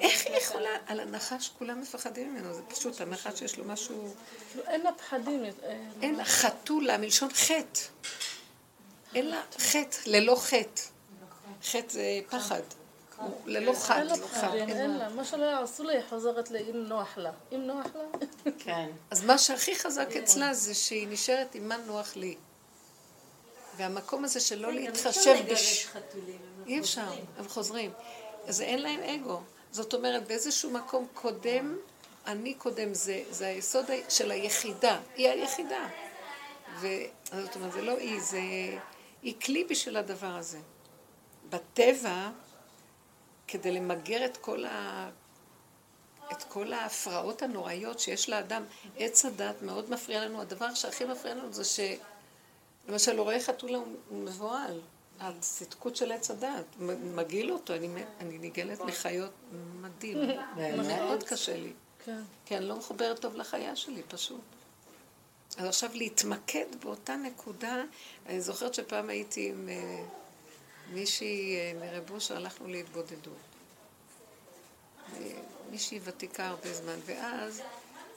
איך היא יכולה? על הנחש כולם מפחדים ממנו, זה פשוט הנחש שיש לו משהו... אין לה פחדים. אין לה חתולה, מלשון חטא. אין לה חטא, ללא חטא. חטא זה פחד. ללא חד. אין לה, מה שלא יעשו לה, היא חוזרת לאם נוח לה. אם נוח לה? כן. אז מה שהכי חזק אצלה זה שהיא נשארת עם מה נוח לי. והמקום הזה שלא להתחשב בש... אי אפשר, הם חוזרים. אז אין להם אגו. זאת אומרת, באיזשהו מקום קודם, אני קודם, זה היסוד של היחידה. היא היחידה. זאת אומרת, זה לא היא, זה... היא כלי בשביל הדבר הזה. בטבע... כדי למגר את כל ההפרעות הנוראיות שיש לאדם. עץ הדת מאוד מפריע לנו. הדבר שהכי מפריע לנו זה שלמשל הוראי חתולה הוא מבועל. הצדקות של עץ הדת. מגיל אותו. אני ניגלת לחיות מדהים. מאוד קשה לי. כי אני לא מחוברת טוב לחיה שלי פשוט. אז עכשיו להתמקד באותה נקודה. אני זוכרת שפעם הייתי עם... מישהי מרבוש, הלכנו להתבודדות. מישהי ותיקה הרבה זמן, ואז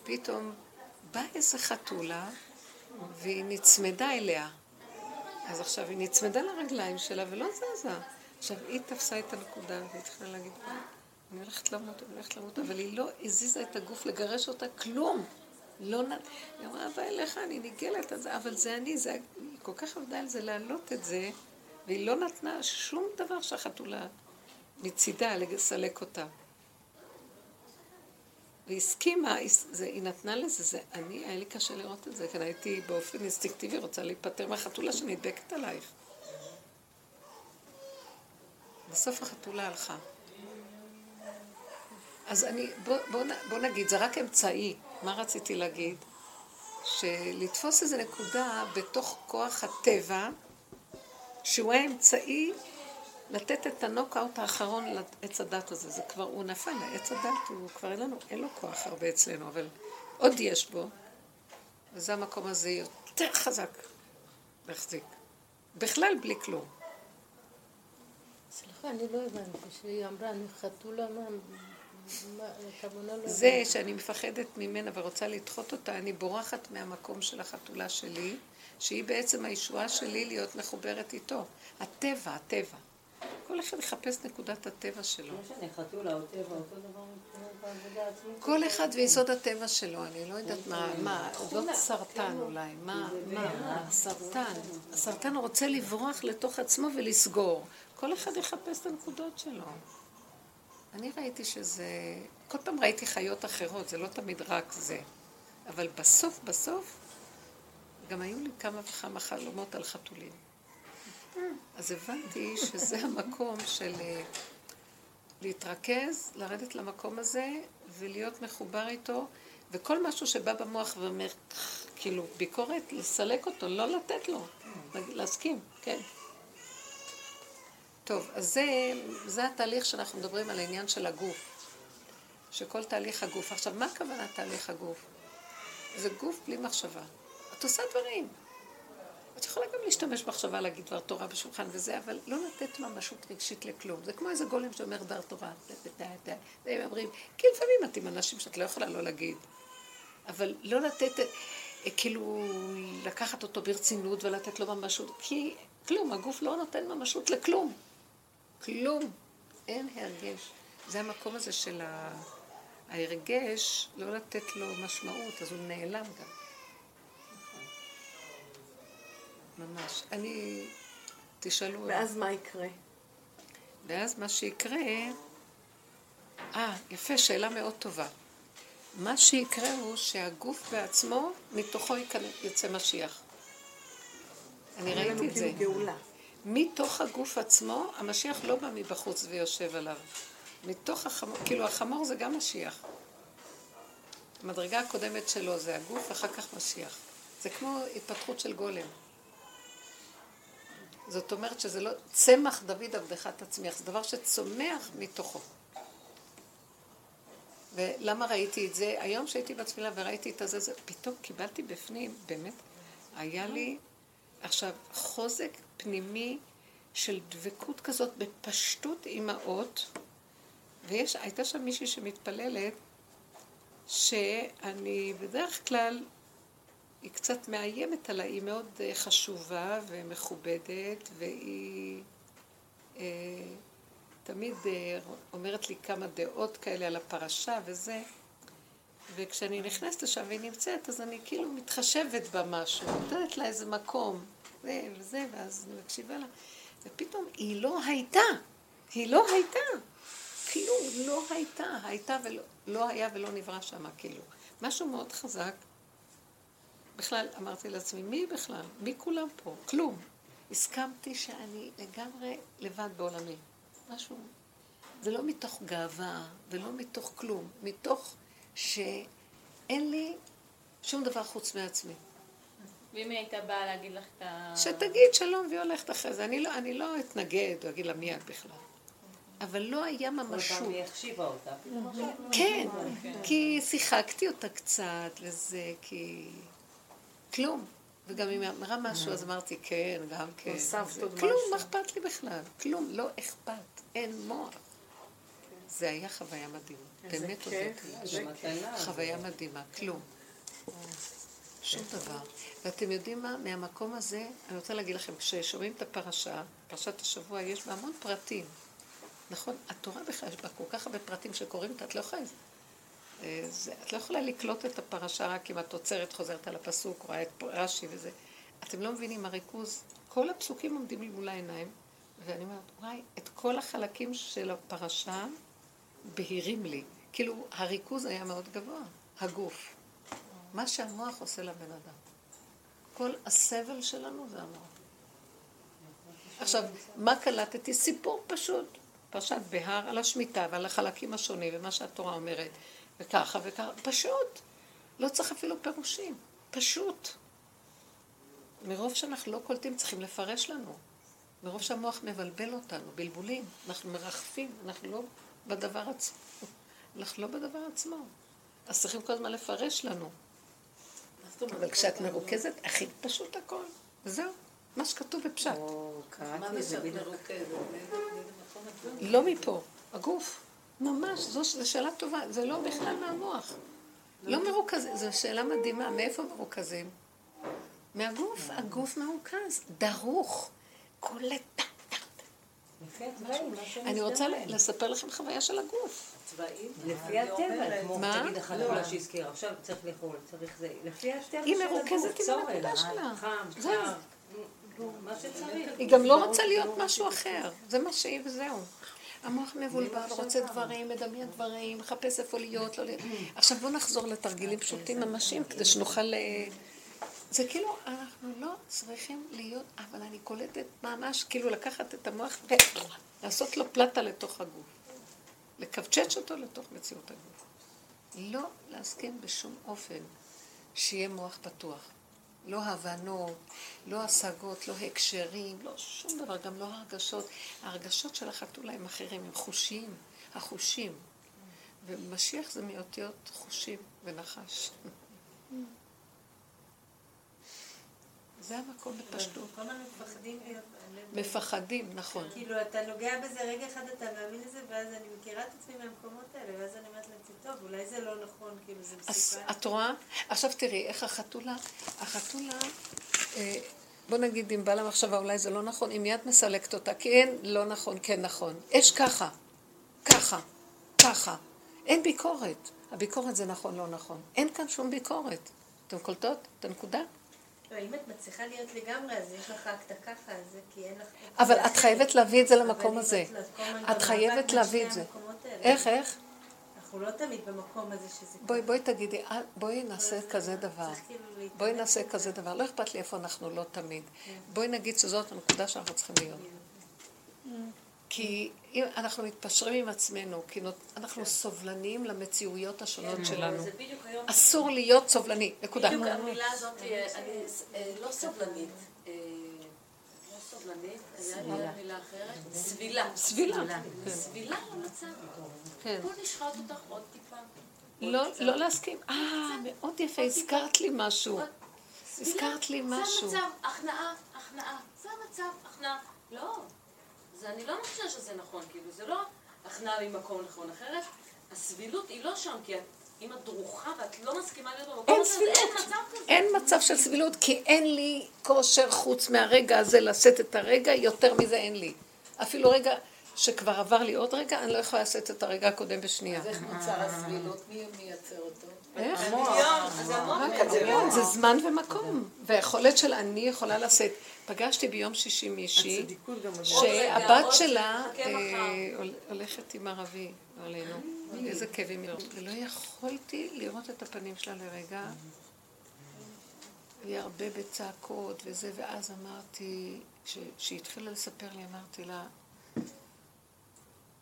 פתאום באה איזו חתולה, והיא נצמדה אליה. אז עכשיו היא נצמדה לרגליים שלה ולא זזה. עכשיו היא תפסה את הנקודה, והיא התחילה להגיד, אני הולכת למות, אבל היא לא הזיזה את הגוף לגרש אותה כלום. לא נ... היא אמרה, אבל אליך, אני ניגלת, אבל זה אני, זה... כל כך עבדה על זה, להעלות את זה, והיא לא נתנה שום דבר שהחתולה מצידה לסלק אותה. והיא הסכימה, היא נתנה לזה, היה לי קשה לראות את זה, כאן הייתי באופן אינסטינקטיבי רוצה להיפטר מהחתולה שנדבקת עלייך. בסוף החתולה הלכה. אז בוא נגיד, זה רק אמצעי. מה רציתי להגיד? שלתפוס איזו נקודה בתוך כוח הטבע, שהוא האמצעי לתת את הנוקאוט האחרון לעץ הדת הזה. זה כבר, הוא נפל, העץ הדת, הוא כבר אין לו כוח הרבה אצלנו, אבל עוד יש בו, וזה המקום הזה יותר חזק להחזיק. בכלל בלי כלום. סליחה, אני לא הבנתי, שהיא אמרה, אני חתולה זה שאני מפחדת ממנה ורוצה לדחות אותה, אני בורחת מהמקום של החתולה שלי, שהיא בעצם הישועה שלי להיות מחוברת איתו. הטבע, הטבע. כל אחד יחפש נקודת הטבע שלו. לא שאני חתולה או טבע, אותו דבר מבחינת העבודה עצמית. כל אחד ויסוד הטבע שלו, אני לא יודעת מה, זאת סרטן אולי, מה, סרטן. הסרטן רוצה לברוח לתוך עצמו ולסגור. כל אחד יחפש את הנקודות שלו. אני ראיתי שזה, כל פעם ראיתי חיות אחרות, זה לא תמיד רק זה. אבל בסוף, גם היו לי כמה וכמה חלומות על חתולים. אז הבנתי שזה המקום של להתרכז, לרדת למקום הזה ולהיות מחובר איתו, וכל משהו שבא במוח ואומר, כאילו, ביקורת, לסלק אותו, לא לתת לו, להסכים, כן. טוב, אז זה התהליך שאנחנו מדברים על העניין של הגוף, שכל תהליך הגוף. עכשיו, מה הכוונה תהליך הגוף? זה גוף בלי מחשבה. את עושה דברים. את יכולה גם להשתמש במחשבה להגיד דבר תורה בשולחן וזה, אבל לא לתת ממשות רגשית לכלום. זה כמו איזה גולם שאומר דבר תורה. והם אומרים, כי לפעמים אתם אנשים שאת לא יכולה לא להגיד, אבל לא לתת, כאילו, לקחת אותו ברצינות ולתת לו ממשות, כי כלום, הגוף לא נותן ממשות לכלום. כלום. אין הרגש. זה המקום הזה של ההרגש, לא לתת לו משמעות, אז הוא נעלם גם. ממש. תשאלו... ואז מה יקרה? ואז מה שיקרה... יפה, שאלה מאוד טובה. מה שיקרה הוא שהגוף בעצמו, מתוכו יצא משיח. אני ראיתי את זה. מתוך הגוף עצמו, המשיח לא בא מבחוץ ויושב עליו. מתוך החמור, כאילו החמור זה גם משיח. המדרגה הקודמת שלו זה הגוף, אחר כך משיח. זה כמו התפתחות של גולם. זאת אומרת שזה לא צמח דוד עבדך תצמיח, זה דבר שצומח מתוכו. ולמה ראיתי את זה? היום שהייתי בתפילה וראיתי את זה, פתאום קיבלתי בפנים, באמת, היה לי... עכשיו, חוזק פנימי של דבקות כזאת בפשטות אימהות, והייתה שם מישהי שמתפללת, שאני בדרך כלל, היא קצת מאיימת עליי, היא מאוד חשובה ומכובדת, והיא תמיד אומרת לי כמה דעות כאלה על הפרשה וזה, וכשאני נכנסת לשם והיא נמצאת, אז אני כאילו מתחשבת במשהו, נותנת לה איזה מקום, וזה, ואז אני מקשיבה לה. ופתאום היא לא הייתה, כאילו לא הייתה, לא היה ולא נברא שם, כאילו. משהו מאוד חזק. בכלל, אמרתי לעצמי, מי בכלל? מי כולם פה? כלום. הסכמתי שאני לגמרי לבד בעולמי. משהו, זה לא מתוך גאווה, ולא מתוך כלום, מתוך... שאין לי שום דבר חוץ מעצמי. ואם היא הייתה באה להגיד לך את ה... שתגיד שלום והיא הולכת אחרי זה. אני לא אתנגד או אגיד לה מיד בכלל. אבל לא היה ממשות. כל פעם היא החשיבה אותה. כן, כי שיחקתי אותה קצת וזה, כי... כלום. וגם אם היא אמרה משהו, אז אמרתי כן, גם כן. כלום, מה אכפת לי בכלל? כלום, לא אכפת. אין מוח. זה היה חוויה מדהימה. באמת עוזרתי. חוויה מדהימה, כלום. שום דבר. ואתם יודעים מה? מהמקום הזה, אני רוצה להגיד לכם, כששומעים את הפרשה, פרשת השבוע, יש בה המון פרטים. נכון? התורה בכלל, יש בה כל כך הרבה פרטים שקוראים אותה, את לא יכולה. את לא יכולה לקלוט את הפרשה רק אם התוצרת חוזרת על הפסוק, רואה את רש"י וזה. אתם לא מבינים, הריכוז, כל הפסוקים עומדים לי מול העיניים, ואני אומרת, וואי, את כל החלקים של הפרשה בהירים לי. כאילו, הריכוז היה מאוד גבוה, הגוף. מה שהמוח עושה לבן אדם. כל הסבל שלנו זה המוח. עכשיו, מה קלטתי? סיפור פשוט. פרשת בהר על השמיטה ועל החלקים השונים ומה שהתורה אומרת, וככה וככה, פשוט. לא צריך אפילו פירושים, פשוט. מרוב שאנחנו לא קולטים, צריכים לפרש לנו. מרוב שהמוח מבלבל אותנו, בלבולים, אנחנו מרחפים, אנחנו לא בדבר עצמו. אנחנו לא בדבר עצמו. אז צריכים כל הזמן לפרש לנו. אבל כשאת מרוכזת, הכי פשוט הכל. וזהו, מה שכתוב בפשט. מה זה מרוכזת? לא מפה, הגוף. ממש, זו שאלה טובה, זה לא בכלל מהמוח. לא מרוכזים, זו שאלה מדהימה, מאיפה מרוכזים? מהגוף, הגוף מרוכז, דרוך, כולה טק. אני רוצה לספר לכם חוויה של הגוף. צבעים? לפי הטבע, כמו תגיד החלולה שהזכירה, עכשיו צריך לאכול, צריך זה. לפי הטבע של הגוף, צורל, חם, קר, מה שצריך. היא גם לא רוצה להיות משהו אחר, זה מה שהיא וזהו. המוח מבולבל, רוצה דברים, מדמיין דברים, מחפש איפה להיות, לא להיות. עכשיו בואו נחזור לתרגילים פשוטים ממשיים, כדי שנוכל... זה כאילו, אנחנו לא צריכים להיות, אבל אני קולטת ממש, כאילו לקחת את המוח ולעשות לו פלטה לתוך הגוף. לקבצ'ץ' אותו לתוך מציאות הגוף. לא להסכים בשום אופן שיהיה מוח פתוח. לא הבנות, לא השגות, לא הקשרים, לא שום דבר, גם לא הרגשות. ההרגשות של החתולה הם אחרים, הם חושים, החושים. ומשיח זה מאותיות חושים ונחש. זה המקום בפשטות. כל הזמן מפחדים. מפחדים, נכון. כאילו, אתה נוגע בזה רגע אחד, אתה מאמין לזה, ואז אני מכירה את עצמי מהמקומות האלה, ואז אני אומרת לצי טוב, אולי זה לא נכון, כאילו, זה מסוכן. את רואה? עכשיו תראי, איך החתולה, בוא נגיד, אם בא למחשבה, אולי זה לא נכון, היא מיד מסלקת אותה, כי אין לא נכון, כן נכון. יש ככה, ככה, ככה. אין ביקורת. הביקורת זה נכון, לא נכון. אין כאן שום ביקורת. אתם קולטות? את הנקודה? אם את מצליחה להיות לגמרי, אז יש לך אקטה ככה, זה כי אין לך... אבל את חייבת להביא את זה למקום הזה. את חייבת להביא את זה. איך, איך? אנחנו לא תמיד במקום הזה שזה... בואי תגידי, בואי נעשה כזה דבר. בואי נעשה כזה דבר. לא אכפת לי איפה אנחנו לא תמיד. בואי נגיד שזאת הנקודה שאנחנו צריכים להיות. כי אם אנחנו מתפשרים עם עצמנו, כי אנחנו סובלניים למציאויות השונות שלנו. אסור להיות סובלני, נקודה. בדיוק המילה הזאת, אני לא סובלנית. לא סובלנית, היה לי מילה אחרת. סבילה. סבילה. סבילה למצב. בוא נשחט אותך עוד טיפה. לא להסכים. מאוד יפה, הזכרת לי משהו. הזכרת לי משהו. זה המצב, הכנעה. זה המצב, הכנעה. לא. אז אני לא חושבת שזה נכון, כאילו, זה לא הכנעה ממקום נכון אחרת. הסבילות היא לא שם, כי אם את דרוכה ואת לא מסכימה להיות במקום הזה, אין מצב כזה. אין מצב של סבילות, כי אין לי כושר חוץ מהרגע הזה לשאת את הרגע, יותר מזה אין לי. אפילו רגע שכבר עבר לי עוד רגע, אני לא יכולה לשאת את הרגע הקודם בשנייה. אז איך נוצר הסבילות? מי מייצר אותו? איך? הדמיון, זה זמן ומקום. והיכולת של אני יכולה לשאת. פגשתי ביום שישי מישהי, שהבת שלה הולכת עם ערבי, עלינו, איזה כאבים היא. ולא יכולתי לראות את הפנים שלה לרגע. היא הרבה בצעקות וזה, ואז אמרתי, כשהיא התחילה לספר לי, אמרתי לה,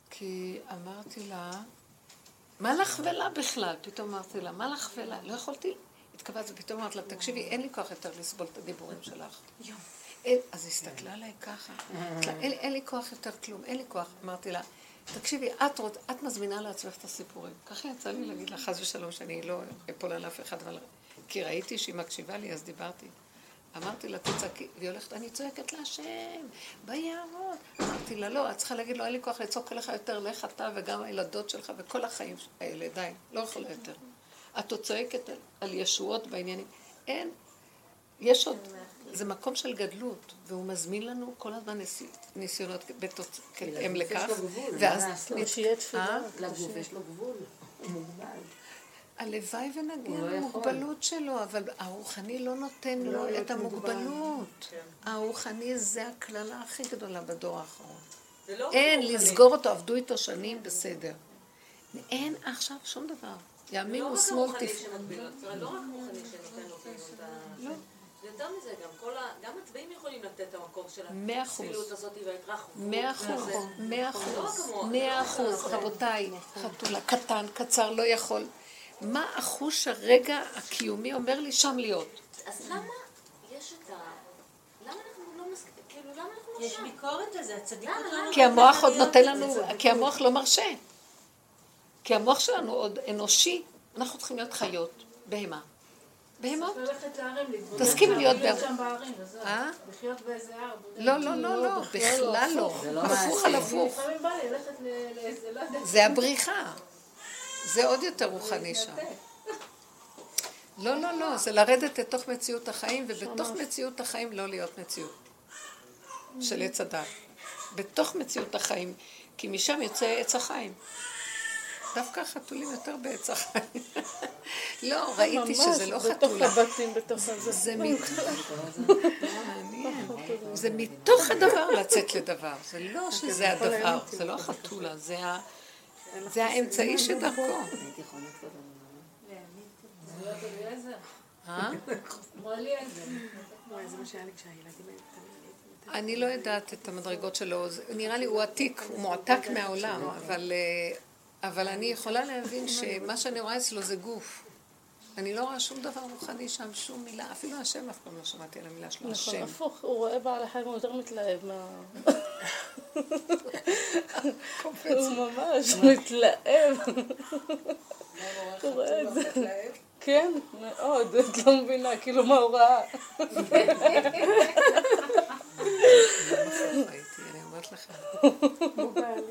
כי אמרתי לה, מה לך ולה בכלל? פתאום אמרתי לה, מה לך ולה? לא יכולתי. התקבעת ופתאום אמרת לה, תקשיבי, אין לי כוח יותר לסבול את הדיבורים שלך. אז הסתכלה עליי ככה. אין לי כוח יותר כלום, אין לי כוח. אמרתי לה, תקשיבי, את מזמינה לעצמך את הסיפורים. ככה יצא לי להגיד לה, חס ושלום, שאני לא אפולה לאף אחד, אבל כי ראיתי שהיא מקשיבה לי, אז דיברתי. אמרתי לה, תצעקי, והיא הולכת, אני צועקת להשם, ביערות. אמרתי לה, לא, את צריכה להגיד לו, אין לי כוח לצעוק עליך יותר, לך אתה וגם הילדות שלך וכל החיים האלה, די, לא יכולה יותר. את צועקת על ישועות בעניינים. אין, יש עוד, זה מקום של גדלות, והוא מזמין לנו כל הזמן ניסיונות הם לכך. יש לו גבול, לגוף יש לו גבול. הלוואי ונגיע למוגבלות שלו, אבל הרוחני לא נותן לו את המוגבלות. הרוחני זה הכללה הכי גדולה בדור האחרון. אין, לסגור אותו, עבדו איתו שנים, בסדר. אין עכשיו שום דבר. ימים ושמאל תפעול. לא רק הרוחני שנותן לו פעילות. יותר מזה, גם הצבעים יכולים לתת את המקום של הפעילות הזאת וההתרחבות. 100%. רבותיי, חתולה, קטן, קצר, לא יכול. מה החוש הרגע הקיומי אומר לי שם להיות? אז למה יש את ה... למה אנחנו לא מסכים? כאילו, למה אנחנו לא שם? יש ביקורת לזה, הצדיקות לא... כי המוח עוד נותן לנו... כי המוח לא מרשה. כי המוח שלנו עוד אנושי, אנחנו צריכים להיות חיות, בהמה. בהמות? תסכים להיות בערים. לחיות באיזה ער. לא, בכלל לא. הפוך על הפוך. זה הבריחה. זה עוד יותר רוחני שם. לא, זה לרדת לתוך מציאות החיים, ובתוך מציאות החיים לא להיות מציאות של עץ הדעת. בתוך מציאות החיים, כי משם יוצא עץ החיים. דווקא חתולים יותר בעץ החיים. לא, ראיתי שזה לא חתולה. זה מתוך הדבר לצאת לדבר. זה לא שזה הדבר, זה לא החתולה, זה ה... זה האמצעי שדרכו. הייתי יכולה קצת לומר. זה לא עזר. אמרה לי על זה. זה מה שהיה לי כשהילדים היו קטנים. אני לא יודעת את המדרגות שלו. נראה לי הוא עתיק, הוא מועתק מהעולם, אבל אני יכולה להבין שמה שאני רואה אצלו זה גוף. אני לא רואה שום דבר רוחני שם, שום מילה, אפילו השם אף פעם לא שמעתי על המילה שלו, השם. נכון, הפוך, הוא רואה בעל החיים, הוא יותר מתלהב מה... הוא ממש מתלהב. הוא רואה את זה. כן, מאוד, את לא מבינה, כאילו מה הוא ראה. אני אומרת לכם. הוא בעלי.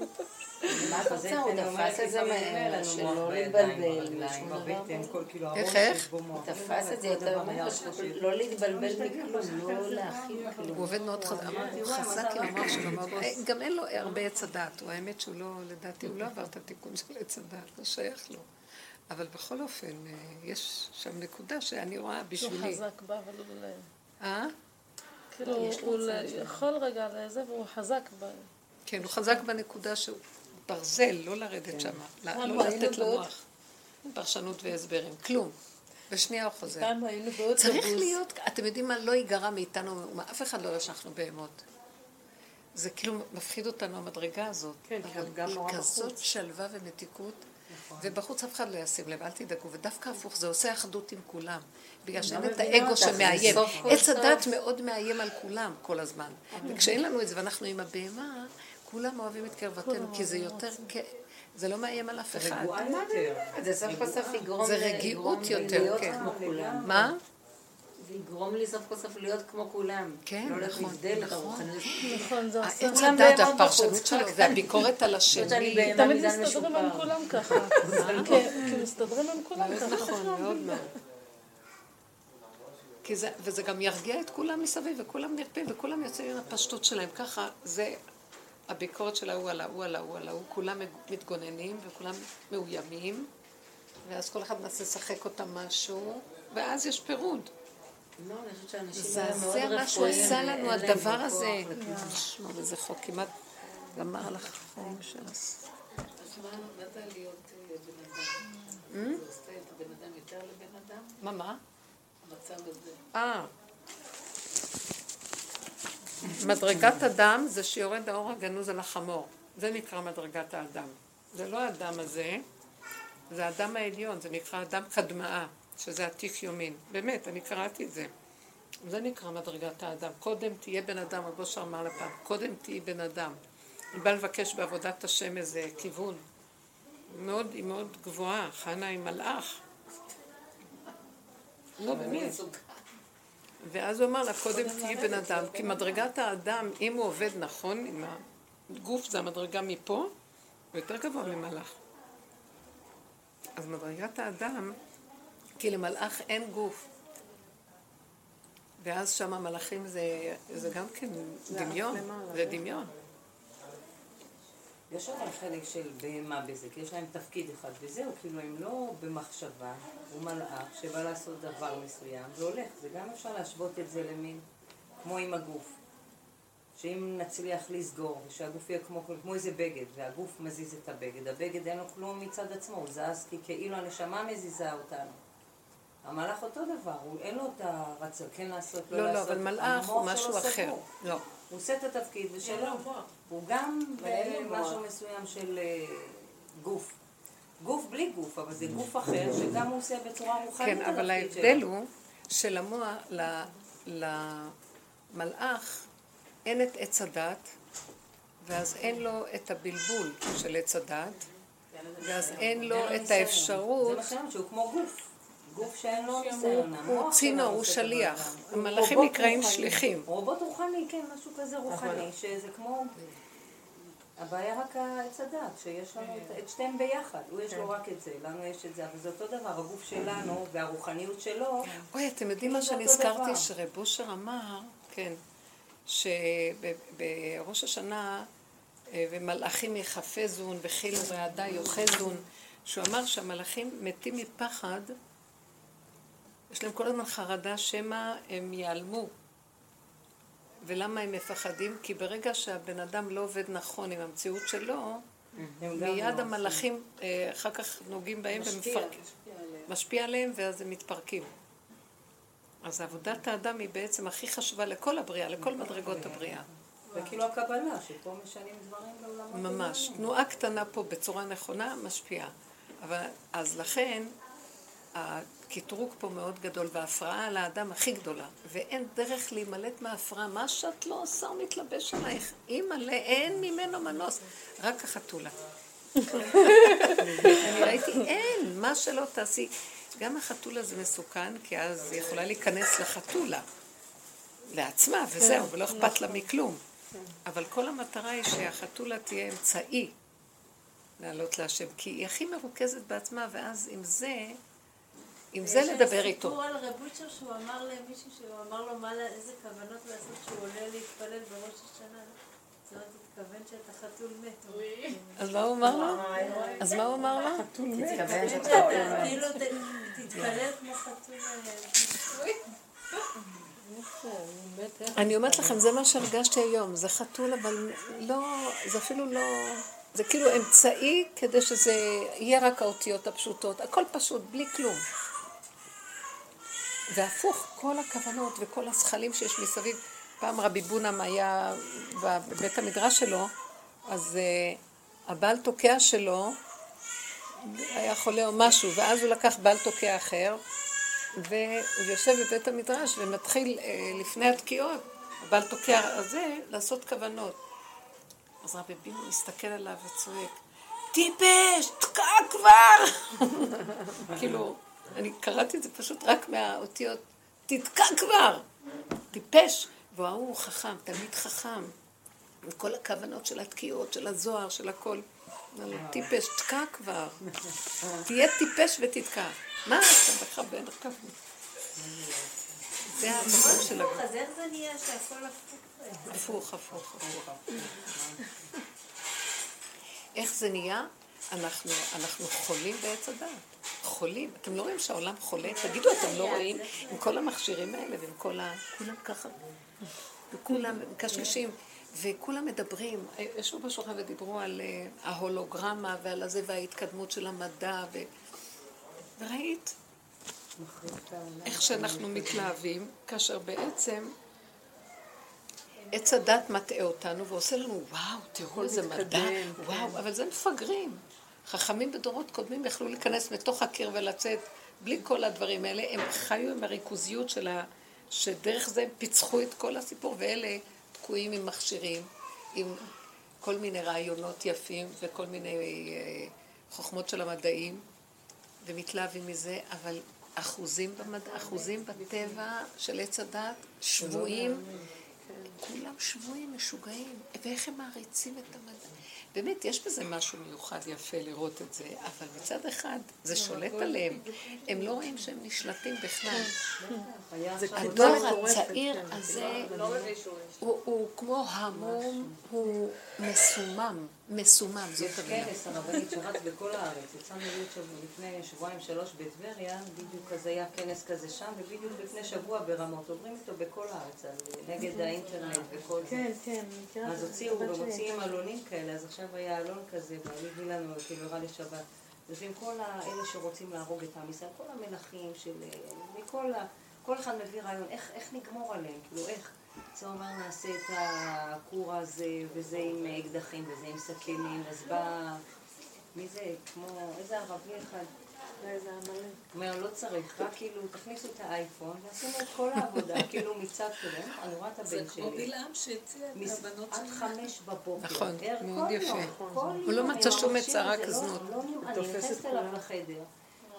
מה חזית תפס את זה מהר שלא להתבלבל משום דבר? איך? תפס את זה יותר מהר שלא להתבלבל מכלום, לא להכין כלום. הוא עובד מאוד חזק, הוא חזק עם המוח שלו מאוד. גם אין לו הרבה עץ הדעת, הוא האמת שהוא לא, לדעתי, הוא לא עבר את התיקון של עץ הדעת, לא שייך לו. אבל בכל אופן, יש שם נקודה שאני רואה בשבילי. הוא חזק בה, אבל הוא לא... כאילו, הוא יכול רגע לזה והוא חזק בה. כן, הוא חזק בנקודה שהוא... ברזל, לא לרדת שם, לא לתת למוח. פרשנות והסברים, כלום. בשנייה הוא חוזר. צריך להיות, אתם יודעים מה, לא ייגרע מאיתנו, אף אחד לא יודע שאנחנו בהמות. זה כאילו מפחיד אותנו המדרגה הזאת. אבל היא כזאת שלווה ומתיקות, ובחוץ אף אחד לא ישים לב, אל תדאגו. ודווקא הפוך, זה עושה אחדות עם כולם. בגלל שאין את האגו שמאיים. עץ הדת מאוד מאיים על כולם כל הזמן. וכשאין לנו את זה ואנחנו עם הבהמה, כולם אוהבים את קרבתנו, כי זה יותר, זה לא מאיים על אף אחד. זה רגיעות יותר, כן. מה? זה יגרום לי סוף כוסף להיות כמו כולם. כן, נכון. העץ הדעת והפרשנות שלו, והביקורת על השני. תמיד מסתדרים עם כולם ככה. מסתדרים עם כולם ככה. נכון, מאוד מאוד. וזה גם ירגיע את כולם מסביב, וכולם נרפים, וכולם יוצאים עם הפשטות שלהם. ככה, זה... הביקורת של ההוא, כולם מתגוננים וכולם מאוימים, ואז כל אחד מנסה לשחק אותם משהו, ואז יש פירוד. לא, אני חושבת שהאנשים מאוד רפואים. זה מה שהוא עשה לנו, הדבר הזה. זה חוק, כמעט גמר לך חיים שלנו. מה נתן להיות בן אדם? זה עושה את הבן אדם יותר לבן אדם? מה? המצב הזה. מדרגת אדם זה שיורד האור הגנוז על החמור. זה נקרא מדרגת האדם. זה לא האדם הזה, זה האדם העליון, זה נקרא אדם קדמאה, שזה עתיק יומין. באמת, אני קראתי את זה. זה נקרא מדרגת האדם. קודם תהיה בן אדם, רבו שרמר לפעם, קודם תהיה בן אדם. היא באה לבקש בעבודת השם איזה כיוון. היא מאוד גבוהה, חנה היא מלאך. לא, באמת. ואז הוא אמר לה, קודם תהי בן אדם, כי מדרגת האדם, אם הוא עובד נכון עם הגוף, זה המדרגה מפה, הוא יותר גבוה ממלאך. אז מדרגת האדם, כי למלאך אין גוף. ואז שם המלאכים זה גם כן דמיון, זה דמיון. יש שם חלק של בהמה בזק, יש להם תפקיד אחד וזהו, כאילו הם לא במחשבה, הוא מלאך שבא לעשות דבר מסוים והולך, זה גם אפשר להשוות את זה למין, כמו עם הגוף, שאם נצליח לסגור, שהגוף יהיה כמו איזה בגד, והגוף מזיז את הבגד, הבגד אין לו כלום מצד עצמו, הוא זז כי כאילו הנשמה מזיזה אותנו. המלאך אותו דבר, הוא אין לו את הרצון, כן לעשות, לא לעשות. לא, אבל מלאך הוא משהו אחר. לא. הוא עושה את התפקיד ושלו. הוא גם משהו מסוים של גוף. גוף בלי גוף, אבל זה גוף אחר שגם הוא עושה בצורה מוכנית. כן, אבל ההבדל הוא שלמוע למלאך אין את עץ הדת, ואז אין לו את הבלבול של עץ הדת, ואז אין לו את האפשרות. זה משהו שהוא כמו גוף. גוף שאין לו ניסיון, הוא צינור, הוא שליח, המלאכים נקראים שליחים. רובוט רוחני, כן, משהו כזה רוחני, שזה כמו... הבעיה רק העץ הדעת, שיש לנו את שתיהם ביחד, הוא יש לו רק את זה, לנו יש את זה, אבל זה אותו דבר, הגוף שלנו והרוחניות שלו... אוי, אתם יודעים מה שנזכרתי, שרבושר אמר, כן, שבראש השנה, ומלאכים יחפזון, וחיל רעדה יוחזון, שהוא אמר שהמלאכים מתים מפחד, יש להם כל הזמן חרדה שמה הם ייעלמו. ולמה הם מפחדים? כי ברגע שהבן אדם לא עובד נכון עם המציאות שלו, מיד המלאכים אחר כך נוגעים בהם ומפרקים. משפיע עליהם ואז הם מתפרקים. אז עבודת האדם היא בעצם הכי חשובה לכל הבריאה, לכל מדרגות הבריאה. וכאילו הקבלה, שפה משנים דברים בעולם. ממש. תנועה קטנה פה בצורה נכונה משפיעה. אז לכן, הכתרוק פה מאוד גדול, וההפרעה על האדם הכי גדולה, ואין דרך להימלט מההפרעה, מה שאת לא עושה הוא מתלבש עלייך, אימא'לה, אין ממנו מנוס, רק החתולה. אני ראיתי, אין, מה שלא תעשי, גם החתולה זה מסוכן, כי אז היא יכולה להיכנס לחתולה, לעצמה, וזהו, ולא אכפת לה מכלום. אבל כל המטרה היא שהחתולה תהיה אמצעי לעלות להשם, כי היא הכי מרוכזת בעצמה, ואז עם זה... עם זה לדבר איתו. יש סיפור על רבוצ'ר שהוא אמר למישהו, שהוא אמר לו איזה כוונות לעשות שהוא עולה להתפלל בראש השנה. זאת אומרת, התכוון שאתה חתול מת. אז מה הוא אמר לו? אז מה הוא אמר לו? חתול מת. תתכוון שאתה כאילו תתפלל כמו חתול מת. אני אומרת לכם, זה מה שהרגשתי היום. זה חתול, אבל לא, זה אפילו לא... זה כאילו אמצעי כדי שזה יהיה רק האותיות הפשוטות. הכל פשוט, בלי כלום. והפוך כל הכוונות וכל השכלים שיש מסביב. פעם רבי בונם היה בבית המדרש שלו, אז הבעל תוקע שלו היה חולה או משהו, ואז הוא לקח בעל תוקע אחר, והוא יושב בבית המדרש ומתחיל לפני התקיעות, הבעל תוקע הזה, לעשות כוונות. אז רבי בונם מסתכל עליו וצועק, טיפש, תקע כבר! כאילו... אני קראתי את זה פשוט רק מהאותיות, תתקע כבר, טיפש. והוא חכם, תמיד חכם, וכל הכוונות של התקיעות, של הזוהר, של הכל. טיפש, תקע כבר, תהיה טיפש ותתקע. מה אתה מחבן? זה המקום של הגב. אז איך זה נהיה שהכל הפוך? הפוך, הפוך, הפוך. איך זה נהיה? אנחנו חולים בעץ הדעת. חולים. אתם לא רואים שהעולם חולה? תגידו, אתם לא רואים? עם כל המכשירים האלה ועם כל ה... כולם ככה. וכולם קשקשים. וכולם מדברים. ישבו בשולחן ודיברו על ההולוגרמה ועל הזה וההתקדמות של המדע. וראית איך שאנחנו מתלהבים כאשר בעצם עץ הדת מטעה אותנו ועושה לנו וואו, תראו איזה מדע. וואו, אבל זה מפגרים. חכמים בדורות קודמים יכלו להיכנס מתוך הקיר ולצאת בלי כל הדברים האלה. הם חיו עם הריכוזיות שלה, שדרך זה הם פיצחו את כל הסיפור, ואלה תקועים עם מכשירים, עם כל מיני רעיונות יפים וכל מיני חוכמות של המדעים, ומתלהבים מזה, אבל אחוזים במדע, אחוזים בטבע של עץ הדת, שבועים, כולם שבועים, משוגעים, ואיך הם מעריצים את המדע. באמת, יש בזה משהו מיוחד יפה לראות את זה, אבל מצד אחד, זה שולט עליהם. הם לא רואים שהם נשלטים בכלל. הדור הצעיר הזה, הוא כמו המום, הוא מסומם, מסומם, זאת המילה. יש כנס הרבנית שרץ בכל הארץ, יצאנו לפני שבועיים שלוש בטבריה, בדיוק אז היה כנס כזה שם, ובדיוק לפני שבוע ברמות, עוברים איתו בכל הארץ, נגד האינטרנט וכל זה. כן, כן, נקרא. אז הוציאו ומוציאים עלונים כאלה, אז עכשיו היה עלון כזה, והביא לנו כברה לשבת. אז עם כל האלה שרוצים להרוג את המסע, כל המלכים של... כל אחד מביא רעיון, איך נגמור עליהם, כאילו איך? זה אומר נעשה את הקור הזה, וזה עם אקדחים, וזה עם סכינים, אז בא... מי זה? כמו... איזה ערבי אחד? איזה עמלה. אומר, לא צריך, רק כאילו, תכניסו את האייפון, ועשינו את כל העבודה, כאילו מצד כולם, אני רואה את הבן שלי. זה כמו בלעם שהציע את הבנות שלנו. עד 5:00. נכון, מאוד יפה. הוא לא מצא שום מצערה כזנות. אני נכנסת אליו לחדר.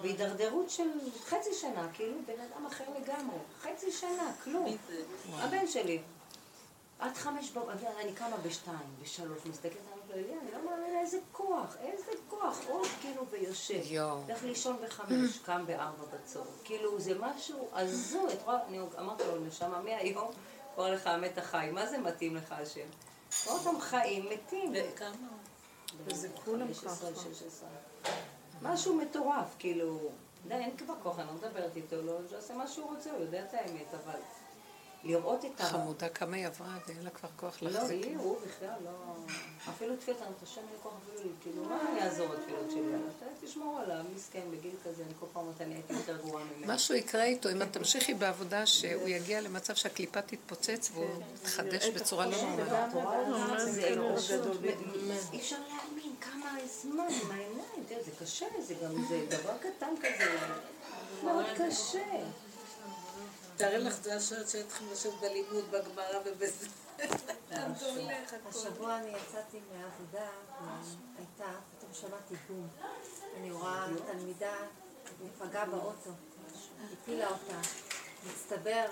והידרדרות של חצי שנה, כאילו בן אדם אחר לגמרי, חצי שנה, כלום. הבן שלי, עד 5:00, אני קמה 2:00, 3:00, מסתכלת, אני לא מאמינה, איזה כוח, עוד כאילו ביושב. הולך לישון 5:00, קם 4:00. כאילו זה משהו, אז אני אמרתי לו, נשמה, מהיום קורא לך אמת החיים, מה זה מתאים לך השם? קורא אותם חיים, מתים. וכמה? וזה כולם ככה. 16. משהו מטורף, כאילו, די, אין כבר כוח, אני לא מדברת איתו, לא עושה מה שהוא רוצה, הוא יודע את האמת, אבל לראות את ה... חמודה כמה היא עברה, ואין לה כבר כוח להחזיק. לא, היא, הוא בכלל, לא... אפילו תפילות, אני חושב לי כוח אפילו, כאילו, מה אני אעזור התפילות שלי? תשמור עליו, מסכן, בגיל כזה, אני כל פעם אותה נהייתי יותר גרועה ממנו. משהו יקרה איתו, אם את תמשיכי בעבודה, שהוא יגיע למצב שהקליפה תתפוצץ, והוא תחדש בצורה לא נורמלית. אי אפשר להאמין כמה זמן, עם העיניים, זה קשה, זה גם דבר קטן כזה, מאוד קשה. תראה לך, זה השעות שהתחיל לשב בלימוד, בגמרא ובזה. השבוע אני יצאתי מהעבודה, הייתה, פתאום שמעתי בום. אני רואה תלמידה, נפגעה באוטו, הפילה אותה. מסתבר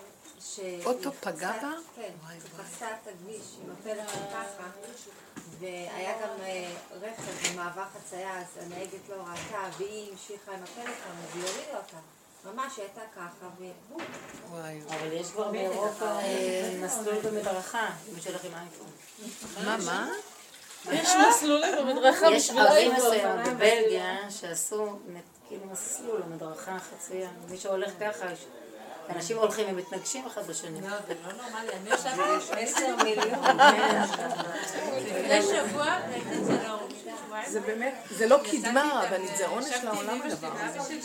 ש... אוטו פגע בה? כן, חסה את הכביש עם הפלח ככה, והיה גם רכב במעבר חצייה, אז הנהגת לא ראתה, והיא המשיכה עם הפלח, אז היא הורידה אותה. ממש הייתה ככה ובום. אבל יש כבר באירופה מסלול במדרכה, אם יש לכם אייפון. מה, מה? יש מסלול במדרכה בשביל אייפון. יש ערים מסוים בבלגיה שעשו כאילו מסלול במדרכה חצויה. מי שהולך ככה, אנשים הולכים, הם מתנגשים אחד בשני. לא, זה לא נורמלי. אני עכשיו 10 מיליון. לפני שבוע ראיתי את זה לא. זה באמת, זה לא קדמה, אבל זה עונש לעולם הדבר הזה.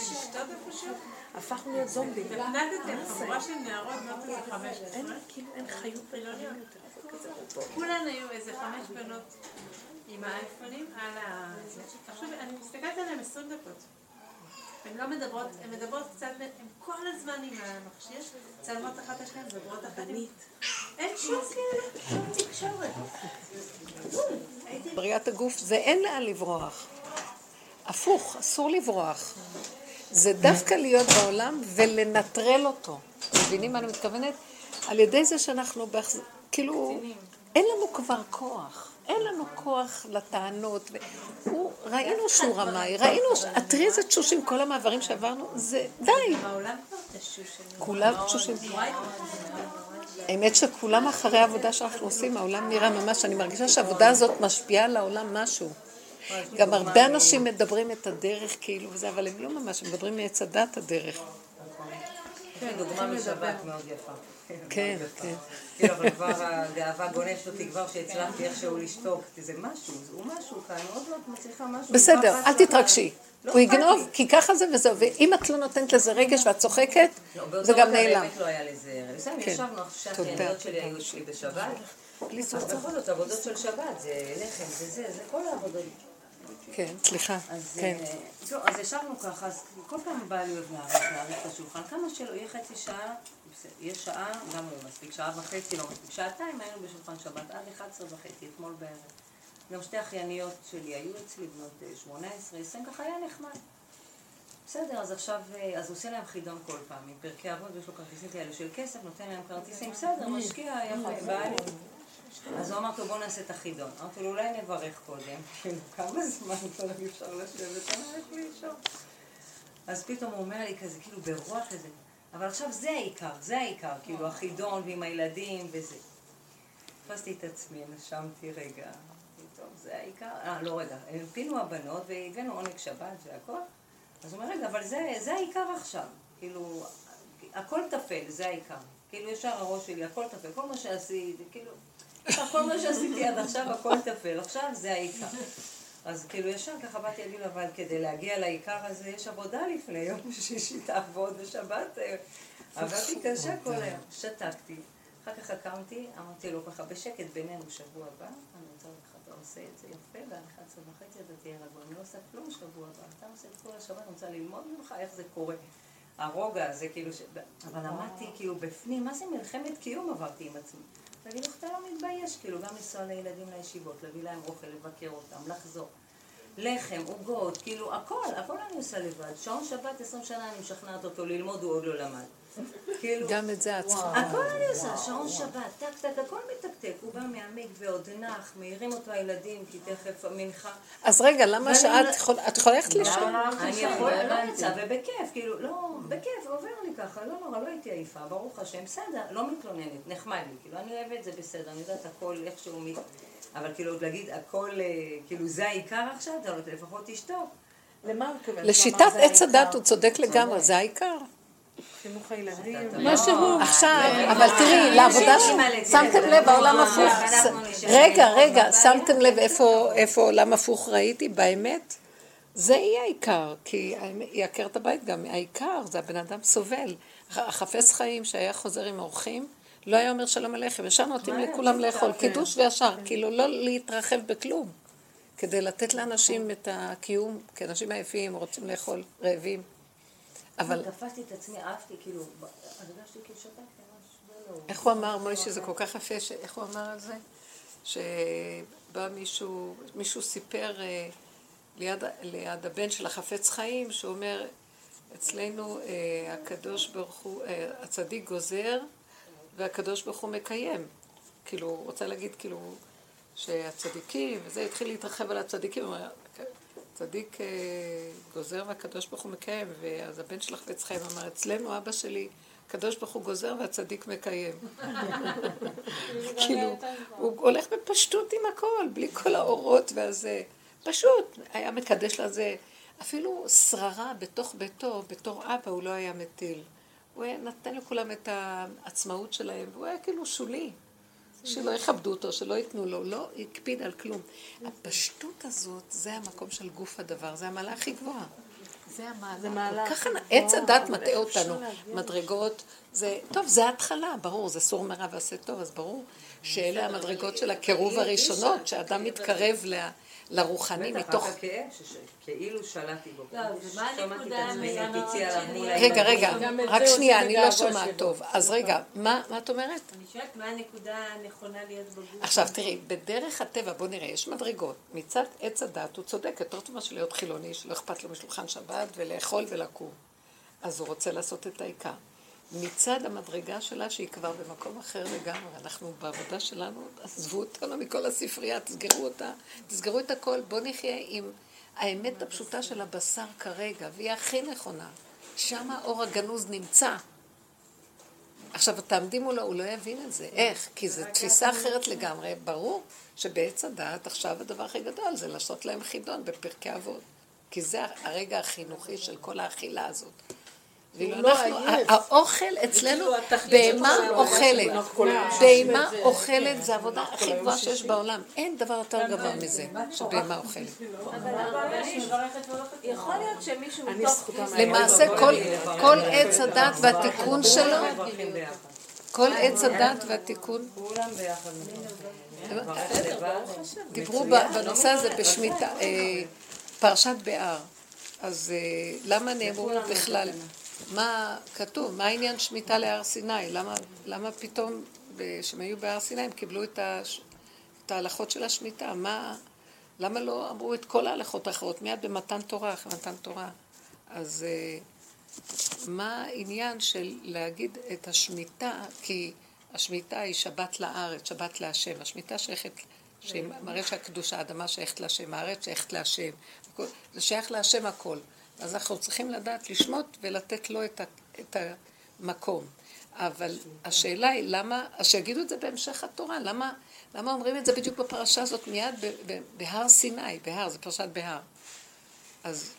הפכנו להיות זומבים. נפנדתם חבורה של נערות, נערות איזה 15. אין חיות פלוניות. כולן היו איזה 5 בנות עם האייפונים על ה... עכשיו, אני מסתכלת עליהם 20 דקות. הן לא מדברות, הן מדברות קצת, הן כל הזמן עם המכשיר, צלמות אחת השכן, מדברות אחתית. אין שום תקשורת. בריאת הגוף, זה אין לאן לברוח. הפוך, אסור לברוח. זה דווקא להיות בעולם ולנטרל אותו. מבינים מה אני מתכוונת? על ידי זה שאנחנו, כאילו, אין לנו כבר כוח. אין לנו כוח לטענות, ראינו שהוא רמאי, ראינו שהטריז התשושים, כל המעברים שעברנו, זה די. העולם כבר תשושים. כולם תשושים. האמת שכולם אחרי העבודה שאנחנו עושים, העולם נראה ממש, אני מרגישה שהעבודה הזאת משפיעה על העולם משהו. גם הרבה אנשים מדברים את הדרך כאילו וזה, אבל הם לא ממש, הם מדברים מעץ הדעת הדרך. דוגמה משבת מאוד יפה. כן, כן. כאילו, אבל כבר הדאבה גונשת אותי כבר שהצלחתי איכשהו לשתוק. זה משהו, הוא משהו כאן, עוד לא מצליחה משהו. בסדר, אל תתרגשי. הוא יגנוב, כי ככה זה וזהו. ואם את לא נותנת לזה רגש ואת צוחקת, זה גם נעלם. באמת לא היה לזה. בסדר, ישבנו עכשיו שהעניות שלי היו שלי בשבת. אז בכל זאת, עבודות של שבת, זה לחם, זה כל העבודות. כן, סליחה. אז ישבנו ככה, אז כל פעם בא לי להעריך את השולחן, כמה שלא יהיה חצי שעה, יש שעה, גם לא מספיק, 1.5 שעות, לא מספיק, 2 שעות, היינו בשולחן שבת, עד 11:30, אתמול בערב. גם 2 אחייניות שלי היו אצלי, בנות 18-20, ככה היה נחמד. בסדר, אז עכשיו, אז עושה להם חידון כל פעם, עם פרקי אבות, ויש לו כרטיסים כאלה של כסף, נותן להם כרטיסים, בסדר, משקיע, יפה, בא לי. אז הוא אמר, טוב, בוא נעשה את החידון. אמרתי לו, אולי נברך קודם, כאילו, כמה זמן לא אפשר לשבת, אני הולך לישון. אז פתאום הוא אומר לי כזה, כאילו, ברוח כזה, אבל עכשיו זה העיקר, כאילו, החידון ועם הילדים וזה. תפסתי את עצמי, נשמתי רגע, פתאום, זה העיקר, לא רגע, הם פינו הבנות והבאנו עונג שבת והכל, אז הוא אומר, רגע, אבל זה העיקר עכשיו, כאילו, הכל תפל, זה העיקר, כאילו ישר הראש שלי, הכל תפל, כל מה שעשיתי, כאילו, כל מה שעשיתי עד עכשיו, הכל תפל, עכשיו זה העיקר. אז כאילו ישר ככה באתי אליו, אבל כדי להגיע לעיקר הזה, יש עבודה לפני יום שישי תעבוד בשבת, עבדתי קשה כל היום, שתקתי. אחר כך הקמתי, אמרתי לו ככה בשקט בינינו שבוע הבא, אני רוצה לך, אתה עושה את זה יפה, ב-11:30 אתה תהיה רגוע, אני לא עושה כלום שבוע הבא, אתה עושה את כל השבת, אני רוצה ללמוד ממך איך זה קורה. הרוגע הזה כאילו, אבל עמדתי כאילו בפנים, מה זה מלחמת קיום עברתי עם עצמי. תגיד לך, אתה לא מתבייש, כאילו גם לנסוע לילדים לישיבות, להביא להם אוכל, לבקר אותם, לחזור. לחם, עוגות, כאילו הכל אני עושה לבד. שעון שבת 20 שנה אני משכנעת אותו ללמוד, הוא עוד לא למד. גם את זה עצמה. הכל אני עושה, שעון שבת, טק, הכל מתקתק, הוא בא מעמיק ועוד נח, מהירים אותו הילדים, כי תכף מנחה. אז רגע, למה שאת חולכת לשם? אני יכולה לצא, ובכיף, כאילו, לא, בכיף, עובר לי ככה, לא נורא, לא הייתי עייפה, ברוך השם, בסדר, לא מתלוננת, נחמד לי, כאילו, אני אוהבת זה בסדר, אני יודעת הכל איכשהו מת... אבל כאילו, עוד להגיד, הכל, כאילו, זה העיקר עכשיו, לפחות תשתוק. לשיטת עץ הדת הוא צודק לגמרי, זה העיקר. חינוך הילדים. מה שהוא עכשיו, אבל תראי, לעבודה שלו, שמתם לב, העולם הפוך. רגע, שמתם לב איפה העולם הפוך ראיתי, באמת, זה יהיה העיקר, כי יעקר את הבית גם, העיקר, זה הבן אדם סובל. החפץ חיים שהיה חוזר עם אורחים, לא היה אומר שלום עליכם, ישר נותנים לכולם לאכול, קידוש וישר, כאילו לא להתרחב בכלום, כדי לתת לאנשים את הקיום, כי אנשים עייפים, רוצים לאכול, רעבים. אבל... תפסתי את עצמי, אהבתי, כאילו, הרגשתי כאילו שתקתי, ממש, איך הוא אמר, מוישה, זה כל כך יפה, איך הוא אמר על זה? שבא מישהו סיפר ליד הבן של החפץ חיים, שהוא אומר, אצלנו הקדוש ברוך הוא, הצדיק גוזר, והקדוש ברוך הוא מקיים. כאילו, הוא רוצה להגיד, כאילו, שהצדיקים, וזה התחיל להתרחב על הצדיקים, הוא אומר, צדיק גוזר והקדוש ברוך הוא מקיים, ואז הבן שלך בית חיים אמר, אצלנו אבא שלי, הקדוש ברוך הוא גוזר והצדיק מקיים. כאילו, הוא הולך בפשטות עם הכל, בלי כל האורות והזה. פשוט, היה מקדש לזה. אפילו שררה בתוך ביתו, בתור אבא, הוא לא היה מטיל. הוא נתן לכולם את העצמאות שלהם, והוא היה כאילו שולי. שלא יכבדו אותו, שלא ייתנו לו, לא יקפיד על כלום. הפשטות הזאת, זה המקום של גוף הדבר, זה המעלה הכי גבוהה. זה המעלה. ככה עץ הדת מטעה אותנו, מדרגות. טוב, זה ההתחלה, ברור, זה סור מרע ועשה טוב, אז ברור שאלה המדרגות של הקירוב הראשונות, שאדם מתקרב לרוחני מתוך... בטח, כאילו שלטתי בו. לא, ומה הנקודה המעלות שלי? רגע, רק שנייה, אני לא שומעת טוב. אז רגע, מה את אומרת? אני שואלת, מה הנקודה הנכונה להיות בגוף? עכשיו, תראי, בדרך הטבע, בוא נראה, יש מדרגות. מצד עץ הדת, הוא צודק, יותר טוב מה שלהיות חילוני, שלא אכפת לו משולחן שבת, ולאכול ולקום. אז הוא רוצה לעשות את העיקר. מצד המדרגה שלה, שהיא כבר במקום אחר לגמרי, אנחנו בעבודה שלנו, עזבו אותנו מכל הספרייה, תסגרו אותה, תסגרו את הכל, בוא נחיה עם האמת הפשוטה של הבשר כרגע, והיא הכי נכונה, שם האור הגנוז נמצא. עכשיו, תעמדי מולו, הוא לא יבין את זה, איך? כי זו תפיסה אחרת לגמרי, ברור שבעץ הדעת, עכשיו הדבר הכי גדול, זה לעשות להם חידון בפרקי אבות, כי זה הרגע החינוכי של כל האכילה הזאת. האוכל אצלנו, בהמה אוכלת, בהמה אוכלת זה העבודה הכי גבוהה שיש בעולם, אין דבר יותר גבוה מזה שבהמה אוכלת. יכול להיות שמישהו מתוך למעשה כל עץ הדת והתיקון שלו, כל עץ הדת והתיקון דיברו בנושא הזה בשמיטה, פרשת בהר. אז למה נאמרו בכלל? מה כתוב? מה העניין שמיטה להר סיני? למה פתאום שהם היו בהר סיני הם קיבלו את ההלכות של השמיטה? למה לא אמרו את כל ההלכות האחרות? מיד במתן תורה, אחרי מתן תורה. אז מה העניין של להגיד את השמיטה? כי השמיטה היא שבת לארץ, שבת להשם. השמיטה שייכת, שמראה שהקדושה, האדמה שייכת להשם, הארץ שייכת להשם. זה שייך להשם הכל. אז אנחנו צריכים לדעת לשמות ולתת לו את המקום. אבל השאלה היא למה, אז שיגידו את זה בהמשך התורה, למה אומרים את זה בדיוק בפרשה הזאת מיד בהר סיני, בהר, זה פרשת בהר. אז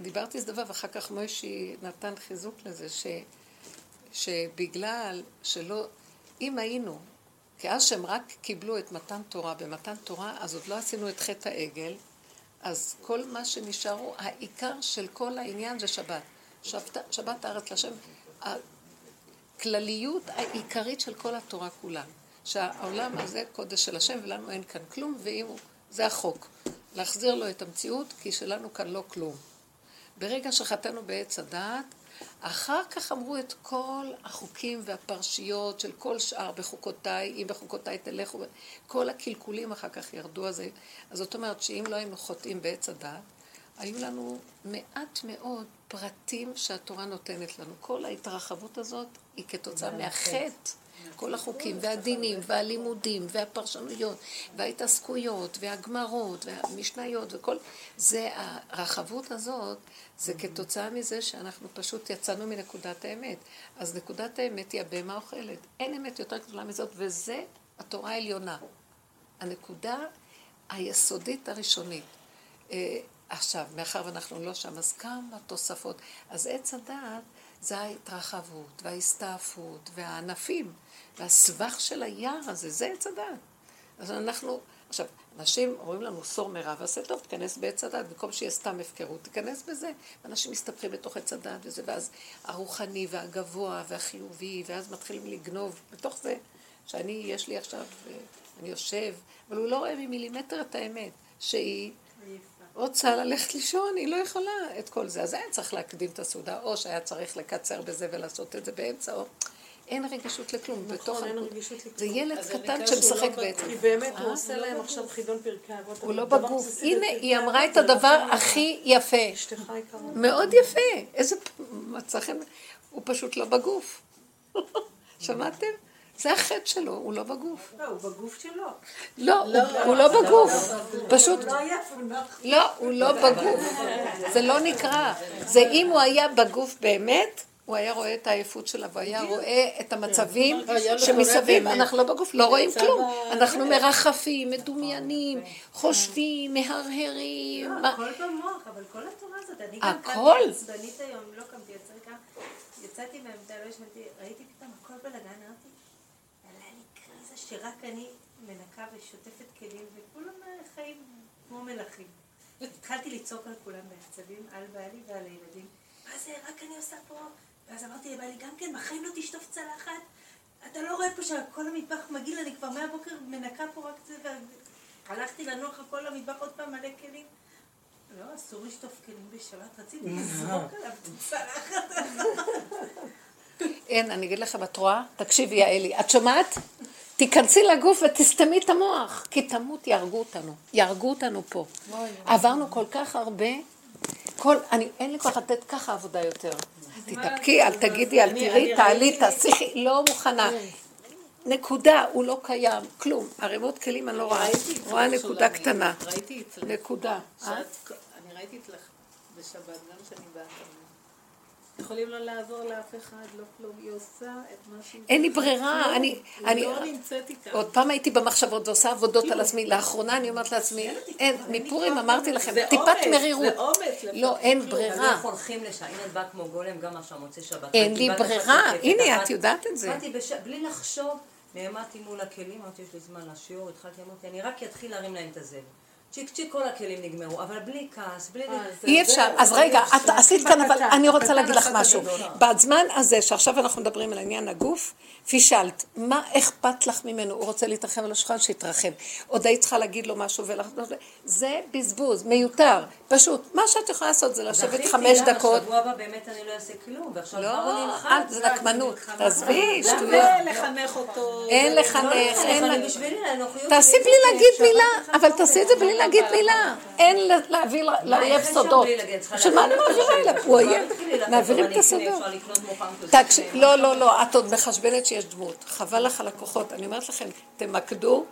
דיברתי סדבה ואחר כך מוישי נתן חיזוק לזה שבגלל שלא, אם היינו, כי אז שהם רק קיבלו את מתן תורה, במתן תורה אז עוד לא עשינו את חטא העגל, אז כל מה שנשארו, העיקר של כל העניין זה שבת. שבת הארץ לשם, הכלליות העיקרית של כל התורה כולה. שהעולם הזה קודש של השם ולנו אין כאן כלום, ואם זה החוק. להחזיר לו את המציאות כי שלנו כאן לא כלום. ברגע שחטאנו בעץ הדעת, אחר כך אמרו את כל החוקים והפרשיות של כל שאר בחוקותיי, אם בחוקותיי תלכו, כל הקלקולים אחר כך ירדו. אז זאת אומרת שאם לא היינו חוטאים בעץ הדעת, היו לנו מעט מאוד פרטים שהתורה נותנת לנו. כל ההתרחבות הזאת היא כתוצאה מהחטא. כל החוקים והדינים והלימודים והפרשנויות וההתעסקויות והגמרות והמשניות וכל זה, הרחבות הזאת זה כתוצאה מזה שאנחנו פשוט יצאנו מנקודת האמת. אז נקודת האמת היא הבהמה האוכלת, אין אמת יותר גדולה מזאת, וזה התורה העליונה, הנקודה היסודית הראשונית. עכשיו, מאחר ואנחנו לא שם, אז כמה תוספות. אז עץ הדעת זה ההתרחבות וההסתעפות והענפים והסבך של היער הזה, זה עץ הדעת. אז אנחנו, עכשיו, אנשים רואים לנו סור מרע ועשה טוב, תיכנס בעץ הדעת, במקום שיהיה סתם הפקרות, תיכנס בזה. אנשים מסתפחים בתוך עץ הדעת וזה, ואז הרוחני והגבוה והחיובי, ואז מתחילים לגנוב בתוך זה, שאני, יש לי עכשיו, אני יושב, אבל הוא לא רואה ממילימטר את האמת, שהיא רוצה ללכת לישון, היא לא יכולה את כל זה. אז היה צריך להקדים את הסעודה, או שהיה צריך לקצר בזה ולעשות את זה באמצע, או אין רגישות לכלום. נכון, אין רגישות לכלום. זה ילד קטן שמשחק בעצם. היא באמת לא עושה להם עכשיו חידון פרקי אבות. הוא לא בגוף. הנה, היא אמרה את הדבר הכי יפה. אשתך יקרה. מאוד יפה. איזה מצחן. הוא פשוט לא בגוף. שמעתם? זה החטא שלו, הוא לא בגוף. לא, הוא בגוף שלו. לא, הוא לא בגוף. פשוט. לא, הוא לא בגוף. זה לא נקרא. זה אם הוא היה בגוף באמת, הוא היה רואה את העייפות שלה, והוא היה רואה את המצבים שמסביב. אנחנו לא בגוף, לא רואים כלום. אנחנו מרחפים, מדומיינים, חושבים, מהרהרים. לא, הכל במוח, אבל כל התורה הזאת. אני גם קמתי עצבנית היום, לא קמתי עצריקה. יצאתי מהעמדה, לא ישנתי, ראיתי פתאום הכל בלגן, ראיתי. שרק אני מנקה ושוטפת כלים, וכולם חיים כמו מלאכים. התחלתי לצעוק על כולם מעצבים, על בעלי ועל הילדים. מה זה, רק אני עושה פה? ואז אמרתי לבעלי, גם כן, בחיים לא תשטוף צלחת. אתה לא רואה פה שכל המטבח מגיל, אני כבר מהבוקר מנקה פה רק זה, והלכתי לנוח כל המטבח עוד פעם מלא כלים. לא, אסור לשטוף כלים בשבת, רציתי לזרוק עליו צלחת. אין, אני אגיד לכם, את רואה? תקשיבי, יעלי, את שומעת? תיכנסי לגוף ותסתמי את המוח, כי תמות ירגו אותנו פה. עברנו כל כך הרבה, אין לי כוח לתת ככה עבודה יותר. תתאפקי, אל תגידי, אל תראי, תעלי, תעשי, לא מוכנה. נקודה, הוא לא קיים, כלום. הרימות כלים אני לא רואה, רואה נקודה קטנה. ראיתי אצלך. נקודה. אני ראיתי אצלך בשבת, גם שאני באה כאן. יכולים לא לעזור לאף אחד, לא כלום, היא עושה את מה שהיא... אין לי ברירה, אני לא נמצאתי כאן. עוד פעם הייתי במחשבות ועושה עבודות על עצמי, לאחרונה אני אומרת לעצמי, אין, מפורים אמרתי לכם, טיפת מרירות. זה אומץ. לא, אין ברירה. אנחנו הולכים לשם, הנה את באה כמו גולם, גם עכשיו מוצא שבת. אין לי ברירה, הנה, את יודעת את זה. בלי לחשוב, נעמדתי מול הכלים, אמרתי, יש לי זמן לשיעור, התחלתי, אמרתי, אני רק אתחיל להרים להם את הזבל. צ'יק צ'יק כל הכלים נגמרו, אבל בלי כעס, בלי... אי אפשר, אז רגע, את עשית כאן, אבל אני רוצה להגיד לך משהו. בזמן הזה שעכשיו אנחנו מדברים על העניין הגוף, פישלת, מה אכפת לך ממנו? הוא רוצה להתרחם על השולחן, שיתרחם. עוד היית צריכה להגיד לו משהו ולך... זה בזבוז, מיותר, פשוט. מה שאת יכולה לעשות זה לשבת 5 דקות. בשבוע הבא באמת אני לא אעשה כלום, ועכשיו לא נלחם. זה נקמנות, תעזבי, שטויות. אין לחנך אותו. אין לחנך, אין להגיד מילה, אין להביא לאויב סודות. של מה אני מעבירה אליו? הוא אויב, מעבירים את הסודות. לא, את עוד מחשבנת שיש דמות. חבל לך על הכוחות, אני אומרת לכם, תמקדו,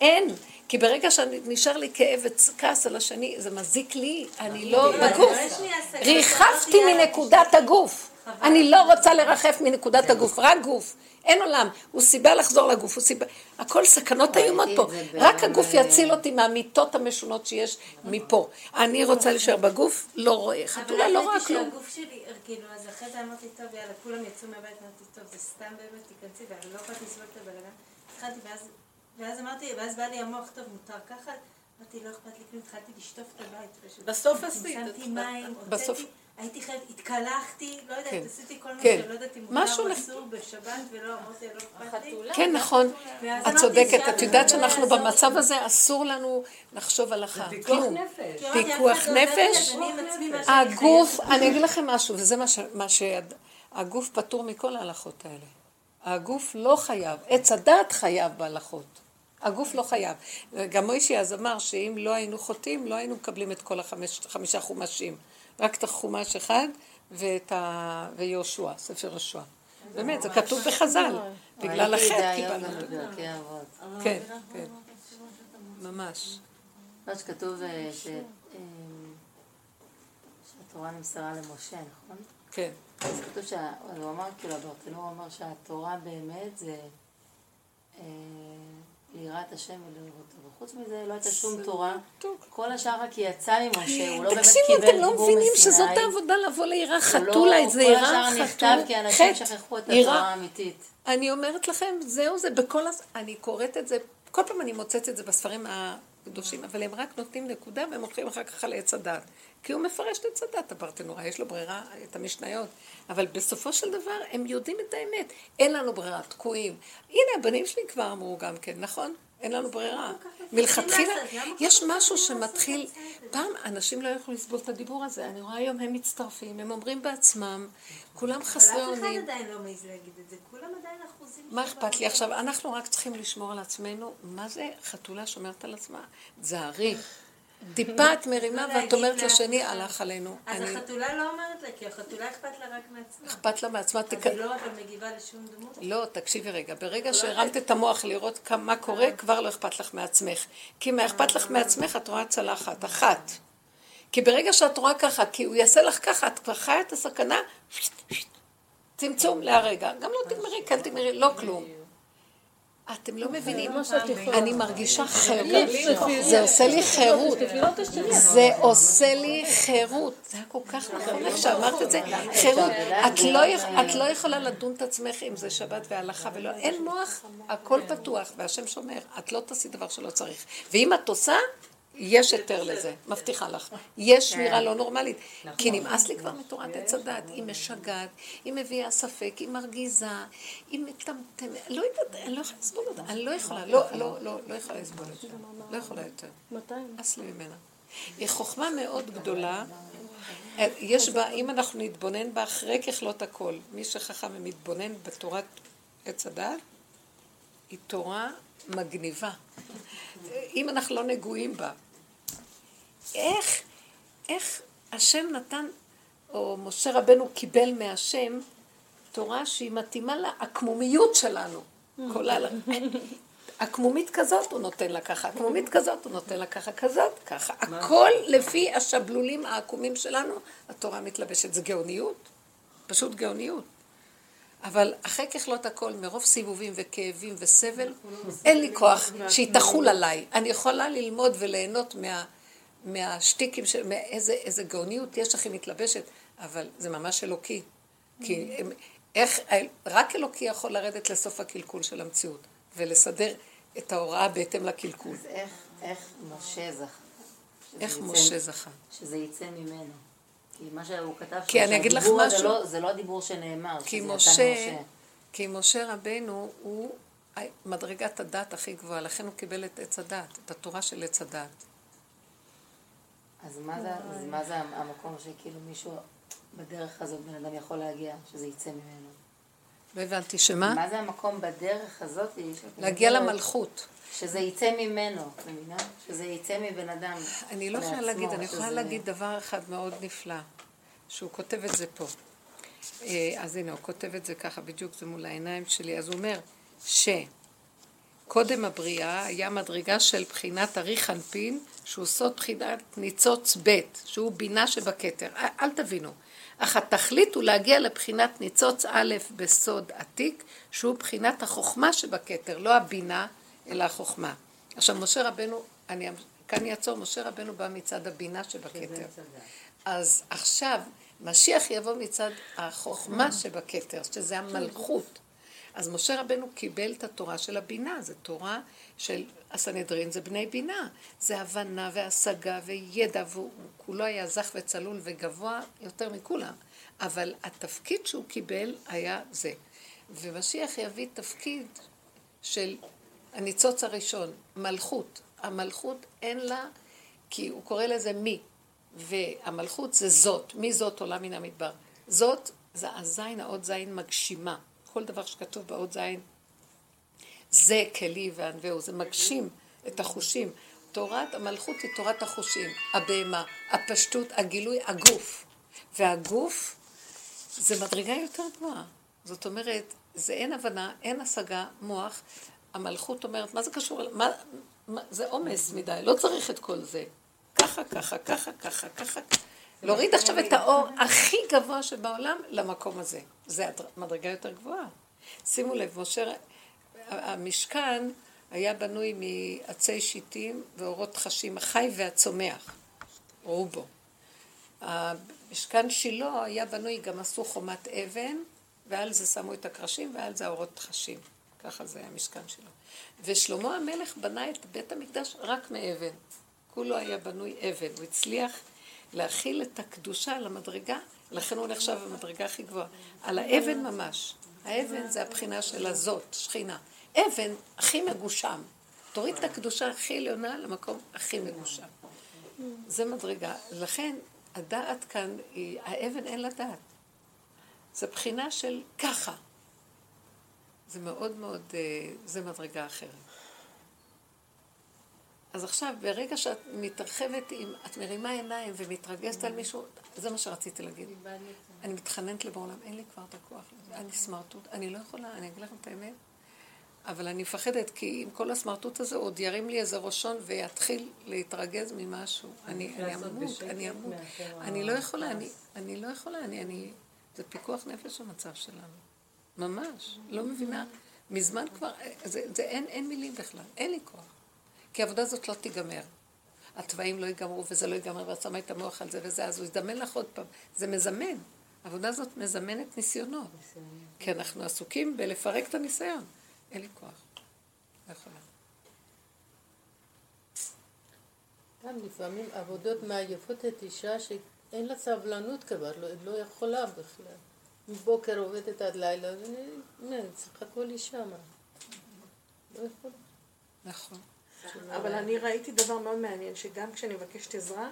אין. כי ברגע שנשאר לי כאב וכעס על השני, זה מזיק לי, אני לא בגוף. ריחפתי מנקודת הגוף. אני לא רוצה לרחף מנקודת הגוף, רק גוף, אין עולם, הוא סיבה לחזור לגוף, הכל סכנות איומות פה, רק הגוף יציל אותי מהמיטות המשונות שיש מפה, אני רוצה להישאר בגוף, לא רואה, חתולה לא רואה כלום. אבל אני חושבת שהגוף שלי, אז אחרי זה אמרתי טוב, יאללה, כולם יצאו מהבית, אמרתי טוב, זה סתם באמת, תיכנסי, ואני לא יכולתי לסבול את הבלגן, התחלתי, ואז אמרתי, ואז בא לי המוח, טוב, מותר ככה, אמרתי, לא אכפת לי, התחלתי לשטוף את הבית, בסוף עשית, בסוף. הייתי חייבת, התקלחתי, לא יודעת, עשיתי כל מיני, לא יודעת אם מותר אסור בשבת ולא, אמרתי, לא אכפת. כן, נכון, את צודקת, את יודעת שאנחנו במצב הזה, אסור לנו לחשוב הלכה. זה פיקוח נפש. פיקוח נפש, הגוף, אני אגיד לכם משהו, וזה מה שהגוף פטור מכל ההלכות האלה. הגוף לא חייב, עץ הדעת חייב בהלכות. הגוף לא חייב. גם מוישי אז אמר שאם לא היינו חוטאים, לא היינו מקבלים את כל החמישה חומשים. רק את החומש אחד ויהושע, ספר יהושע. באמת, זה כתוב בחז"ל. בגלל החטא קיבלנו. כן, כן. ממש. לא שכתוב שהתורה נמסרה למשה, נכון? כן. אז כתוב שהוא אמר, כאילו, הוא אמר שהתורה באמת זה ליראת השם ולראות. וחוץ מזה לא הייתה שום תורה. כל השאר רק יצא ממשה, הוא לא באמת קיבל דיבור מסיני. תקשיבו, אתם לא מבינים שזאת העבודה לבוא ליראה חתולה, איזה יראה חתולה. כל השאר נכתב כי אנשים שכחו את התורה האמיתית. אני אומרת לכם, זהו זה, בכל הזמן, אני קוראת את זה, כל פעם אני מוצאת את זה בספרים הקדושים, אבל הם רק נותנים נקודה, והם הולכים אחר כך על עץ הדעת. כי הוא מפרש את עץ הדעת, הפרטנורה, יש לו ברירה, את המשניות. אבל בסופו של דבר, הם יודעים את האמת. אין לנו ברירה, תקועים. הנה, הבנים שלי כבר אמרו גם כן, נכון? אין לנו ברירה. מלכתחילה, יש משהו שמתחיל, פעם אנשים לא יכולים לסבול את הדיבור הזה. אני רואה היום, הם מצטרפים, הם אומרים בעצמם, כולם חסרי אונים. אבל אף אחד עדיין לא מעז להגיד את זה, כולם עדיין אחוזים. מה אכפת לי? עכשיו, אנחנו רק צריכים לשמור על עצמנו. מה זה חתולה שומרת על עצמה? זהרי. דיפה את מרימה ואת אומרת לשני הלך עלינו. אז החתולה לא אומרת לה, כי החתולה אכפת לה רק מעצמה. אכפת לה מעצמה. אז היא לא מגיבה לשום דמות? לא, תקשיבי רגע. ברגע שהרמת את המוח לראות מה קורה, כבר לא אכפת לך מעצמך. כי אם אכפת לך מעצמך, את רואה צלחת, אחת. כי ברגע שאת רואה ככה, כי הוא יעשה לך ככה, את כבר חיה את הסכנה, צמצום להרגע. גם לא תגמרי, כאן תגמרי, לא כלום. אתם לא מבינים, אני מרגישה חירות, זה עושה לי חירות, זה עושה לי חירות, זה היה כל כך נכון איך שאמרת את זה, חירות, את לא יכולה לדון את עצמך אם זה שבת והלכה, ולא, אין מוח, הכל פתוח, והשם שומר, את לא תעשי דבר שלא צריך, ואם את עושה, יש יותר לזה, מבטיחה לך, יש שמירה לא נורמלית, כי נמאס לי כבר מתורת עץ הדעת, היא משגעת, היא מביאה ספק, היא מרגיזה, היא מטמטמת, לא יודעת, אני לא יכולה לסבול אותה, אני לא יכולה, לא יכולה לסבול אותה, לא יכולה יותר, נמאס לי ממנה. היא חוכמה מאוד גדולה, יש בה, אם אנחנו נתבונן בה אחרי ככלות הכל, מי שחכם ומתבונן בתורת עץ הדעת, היא תורה מגניבה. אם אנחנו לא נגועים בה. איך השם נתן, או משה רבנו קיבל מהשם, תורה שהיא מתאימה לעקמומיות שלנו. עקמומית כזאת הוא נותן לה ככה, עקמומית כזאת הוא נותן לה ככה, כזאת, ככה. הכל לפי השבלולים העקומים שלנו, התורה מתלבשת. זה גאוניות, פשוט גאוניות. אבל אחרי ככלות הכל, מרוב סיבובים וכאבים וסבל, אין לי כוח שהיא תחול עליי. אני יכולה ללמוד וליהנות מהשטיקים, מאיזה גאוניות יש הכי מתלבשת, אבל זה ממש אלוקי. כי רק אלוקי יכול לרדת לסוף הקלקול של המציאות, ולסדר את ההוראה בהתאם לקלקול. אז איך משה זכה? שזה יצא ממנו. כי מה שהוא כתב, שהדיבור הזה זה לא הדיבור שנאמר, כי משה רבנו הוא מדרגת הדת הכי גבוהה, לכן הוא קיבל את עץ הדת, את התורה של עץ הדת. אז מה זה המקום שכאילו מישהו בדרך הזאת בן אדם יכול להגיע, שזה יצא ממנו? לא הבנתי, שמה? מה זה המקום בדרך הזאת? להגיע למלכות. שזה יצא ממנו, מבינה? שזה יצא מבן אדם. אני לא יכולה להגיד, אני יכולה להגיד דבר אחד מאוד נפלא, שהוא כותב את זה פה. אז הנה, הוא כותב את זה ככה, בדיוק זה מול העיניים שלי. אז הוא אומר שקודם הבריאה היה מדרגה של בחינת אריך אנפין, שהוא סוד בחינת ניצוץ ב', שהוא בינה שבכתר. אל תבינו. אך התכלית הוא להגיע לבחינת ניצוץ א' בסוד עתיק, שהוא בחינת החוכמה שבכתר, לא הבינה, אלא החוכמה. עכשיו, משה רבנו, כאן יעצור, משה רבנו בא מצד הבינה שבכתר. אז עכשיו, משיח יבוא מצד החוכמה שבכתר, שזה המלכות. אז משה רבנו קיבל את התורה של הבינה, זה תורה של הסנהדרין, זה בני בינה, זה הבנה והשגה וידע, והוא כולו היה זך וצלול וגבוה יותר מכולם, אבל התפקיד שהוא קיבל היה זה. ומשיח יביא תפקיד של הניצוץ הראשון, מלכות. המלכות אין לה, כי הוא קורא לזה מי, והמלכות זה זאת, מי זאת עולה מן המדבר. זאת זה הזין, העוד זין מגשימה. כל דבר שכתוב בעוד זין, זה כלי וענווהו, זה מגשים את החושים. תורת המלכות היא תורת החושים, הבהמה, הפשטות, הגילוי, הגוף. והגוף זה מדרגה יותר גבוהה. זאת אומרת, זה אין הבנה, אין השגה, מוח. המלכות אומרת, מה זה קשור? זה עומס מדי, לא צריך את כל זה. ככה, ככה, ככה, ככה, ככה. להוריד עכשיו את האור הכי גבוה שבעולם למקום הזה. זה מדרגה יותר גבוהה. שימו לב, משה, המשכן היה בנוי מעצי שיטים ואורות חשים, החי והצומח. ראו בו. המשכן שלו היה בנוי, גם עשו חומת אבן, ועל זה שמו את הקרשים ועל זה האורות חשים. ככה זה היה המשכן שלו. ושלמה המלך בנה את בית המקדש רק מאבן. כולו היה בנוי אבן, הוא הצליח להכיל את הקדושה על המדרגה, לכן הוא נחשב המדרגה הכי גבוהה, על האבן ממש. האבן זה הבחינה של הזאת, שכינה. אבן הכי מגושם. תוריד את הקדושה הכי עליונה למקום הכי מגושם. זה מדרגה. לכן הדעת כאן, האבן אין לה דעת. זה בחינה של ככה. זה מאוד מאוד, זה מדרגה אחרת. אז עכשיו, ברגע שאת מתרחבת, את מרימה עיניים ומתרגשת על מישהו, זה מה שרציתי להגיד. אני מתחננת לבעולם, אין לי כבר את הכוח. אני סמרטוט, אני לא יכולה, אני אגיד לכם את האמת, אבל אני מפחדת, כי עם כל הסמרטוט הזה עוד ירים לי איזה ראשון ויתחיל להתרגז ממשהו. אני אמות. אני לא יכולה, זה פיקוח נפש המצב שלנו. ממש, לא מבינה. מזמן כבר, אין מילים בכלל, אין לי כוח. כי העבודה הזאת לא תיגמר. התוואים לא ייגמרו, וזה לא ייגמר, ואת שמה את המוח על זה וזה, אז הוא יזדמן לך עוד פעם. זה מזמן. העבודה הזאת מזמנת ניסיונות. כי אנחנו עסוקים בלפרק את הניסיון. אין לי כוח. לא יכולה. גם לפעמים עבודות מעייפות את אישה שאין לה סבלנות כבר, לא יכולה בכלל. מבוקר עובדת עד לילה, ואני צריכה כל אישה מה. לא יכולה. נכון. אבל אני ראיתי דבר מאוד מעניין, שגם כשאני מבקשת עזרה,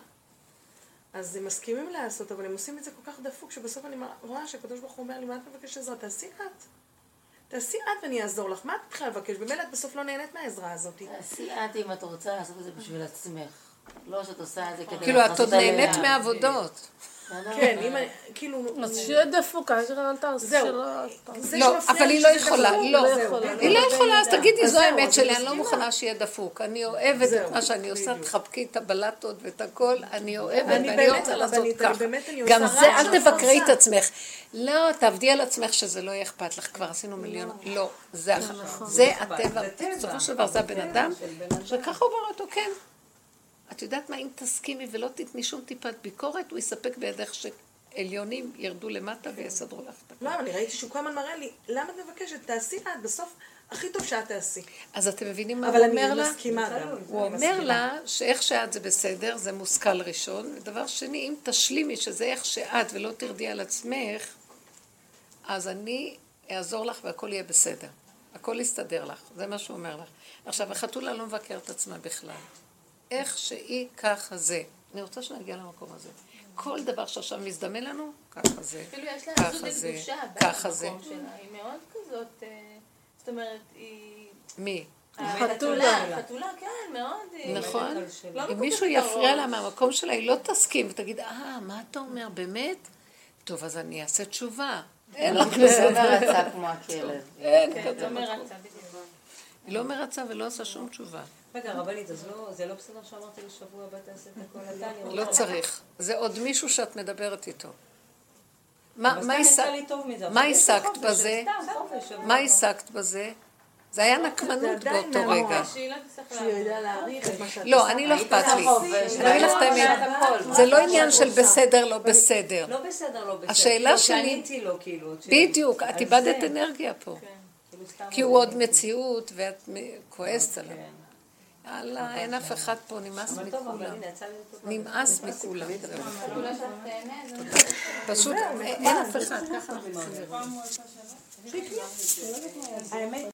אז הם מסכימים לעשות, אבל הם עושים את זה כל כך דפוק, שבסוף אני רואה שהקדוש ברוך הוא אומר לי, מה את מבקשת עזרה? תעשי את ואני אעזור לך, מה את בכלל לבקש? במילא את בסוף לא נהנית מהעזרה הזאת. תעשי את אם את רוצה לעשות את זה בשביל עצמך. לא שאת עושה את זה כדי... כאילו, את עוד נהנית מהעבודות. כן, אם אני, כאילו... אז שיהיה דפוקה, שרן תעשי שלא... לא, אבל היא לא יכולה, אז תגידי, זו האמת שלי, אני לא מוכנה שיהיה דפוק. אני אוהבת את מה שאני עושה, תחבקי את הבלטות ואת הכל, אני אוהבת, ואני רוצה לעשות כך. גם זה, אל תבקרי את עצמך. לא, תעבדי על עצמך שזה לא יהיה אכפת לך, כבר עשינו מיליון... לא, זה הטבע, בסופו של דבר זה הבן אדם, וככה הוא אומר אותו, כן. את יודעת מה, אם תסכימי ולא תתני שום טיפת ביקורת, הוא יספק בידך שעליונים ירדו למטה ויסדרו לך את הכל. לא, אבל אני ראיתי שהוא כמה מראה לי, למה את מבקשת? תעשי את, בסוף הכי טוב שאת תעשי. אז אתם מבינים מה הוא אומר לה? אבל אני מסכימה גם. הוא אומר לה שאיך שאת זה בסדר, זה מושכל ראשון. ודבר שני, אם תשלימי שזה איך שאת ולא תרדי על עצמך, אז אני אעזור לך והכל יהיה בסדר. הכל יסתדר לך, זה מה שהוא אומר לך. עכשיו, החתולה לא מבקרת עצמה בכלל. איך שהיא ככה זה. אני רוצה שנגיע למקום הזה. כל דבר שעכשיו מזדמן לנו, ככה זה. אפילו יש לה עזות לקדושה במקום שלה. היא מאוד כזאת, זאת אומרת, היא... מי? חתולה. חתולה, כן, מאוד. נכון. אם מישהו יפריע לה מהמקום שלה, היא לא תסכים ותגיד, מה אתה אומר, באמת? טוב, אז אני אעשה תשובה. אין לה כזה. לא מרצה כמו הכלב. אין כזה. לא מרצה בדיוק. היא לא מרצה ולא עושה שום תשובה. רגע, רבנית, אז זה לא בסדר שאמרתי לשבוע הבא תעשה את הכל, אתה... לא צריך. זה עוד מישהו שאת מדברת איתו. מה הסקת בזה? מה הסקת בזה? זה היה נקמנות באותו רגע. לא, אני לא אכפת לי. אני לא אכפת לי. זה לא עניין של בסדר, לא בסדר. לא בסדר, לא בסדר. השאלה שלי... בדיוק, את איבדת אנרגיה פה. כי הוא עוד מציאות ואת כועסת עליו. יאללה, אין אף אחד פה, נמאס מכולם. נמאס מכולם. פשוט, אין אף אחד. האמת...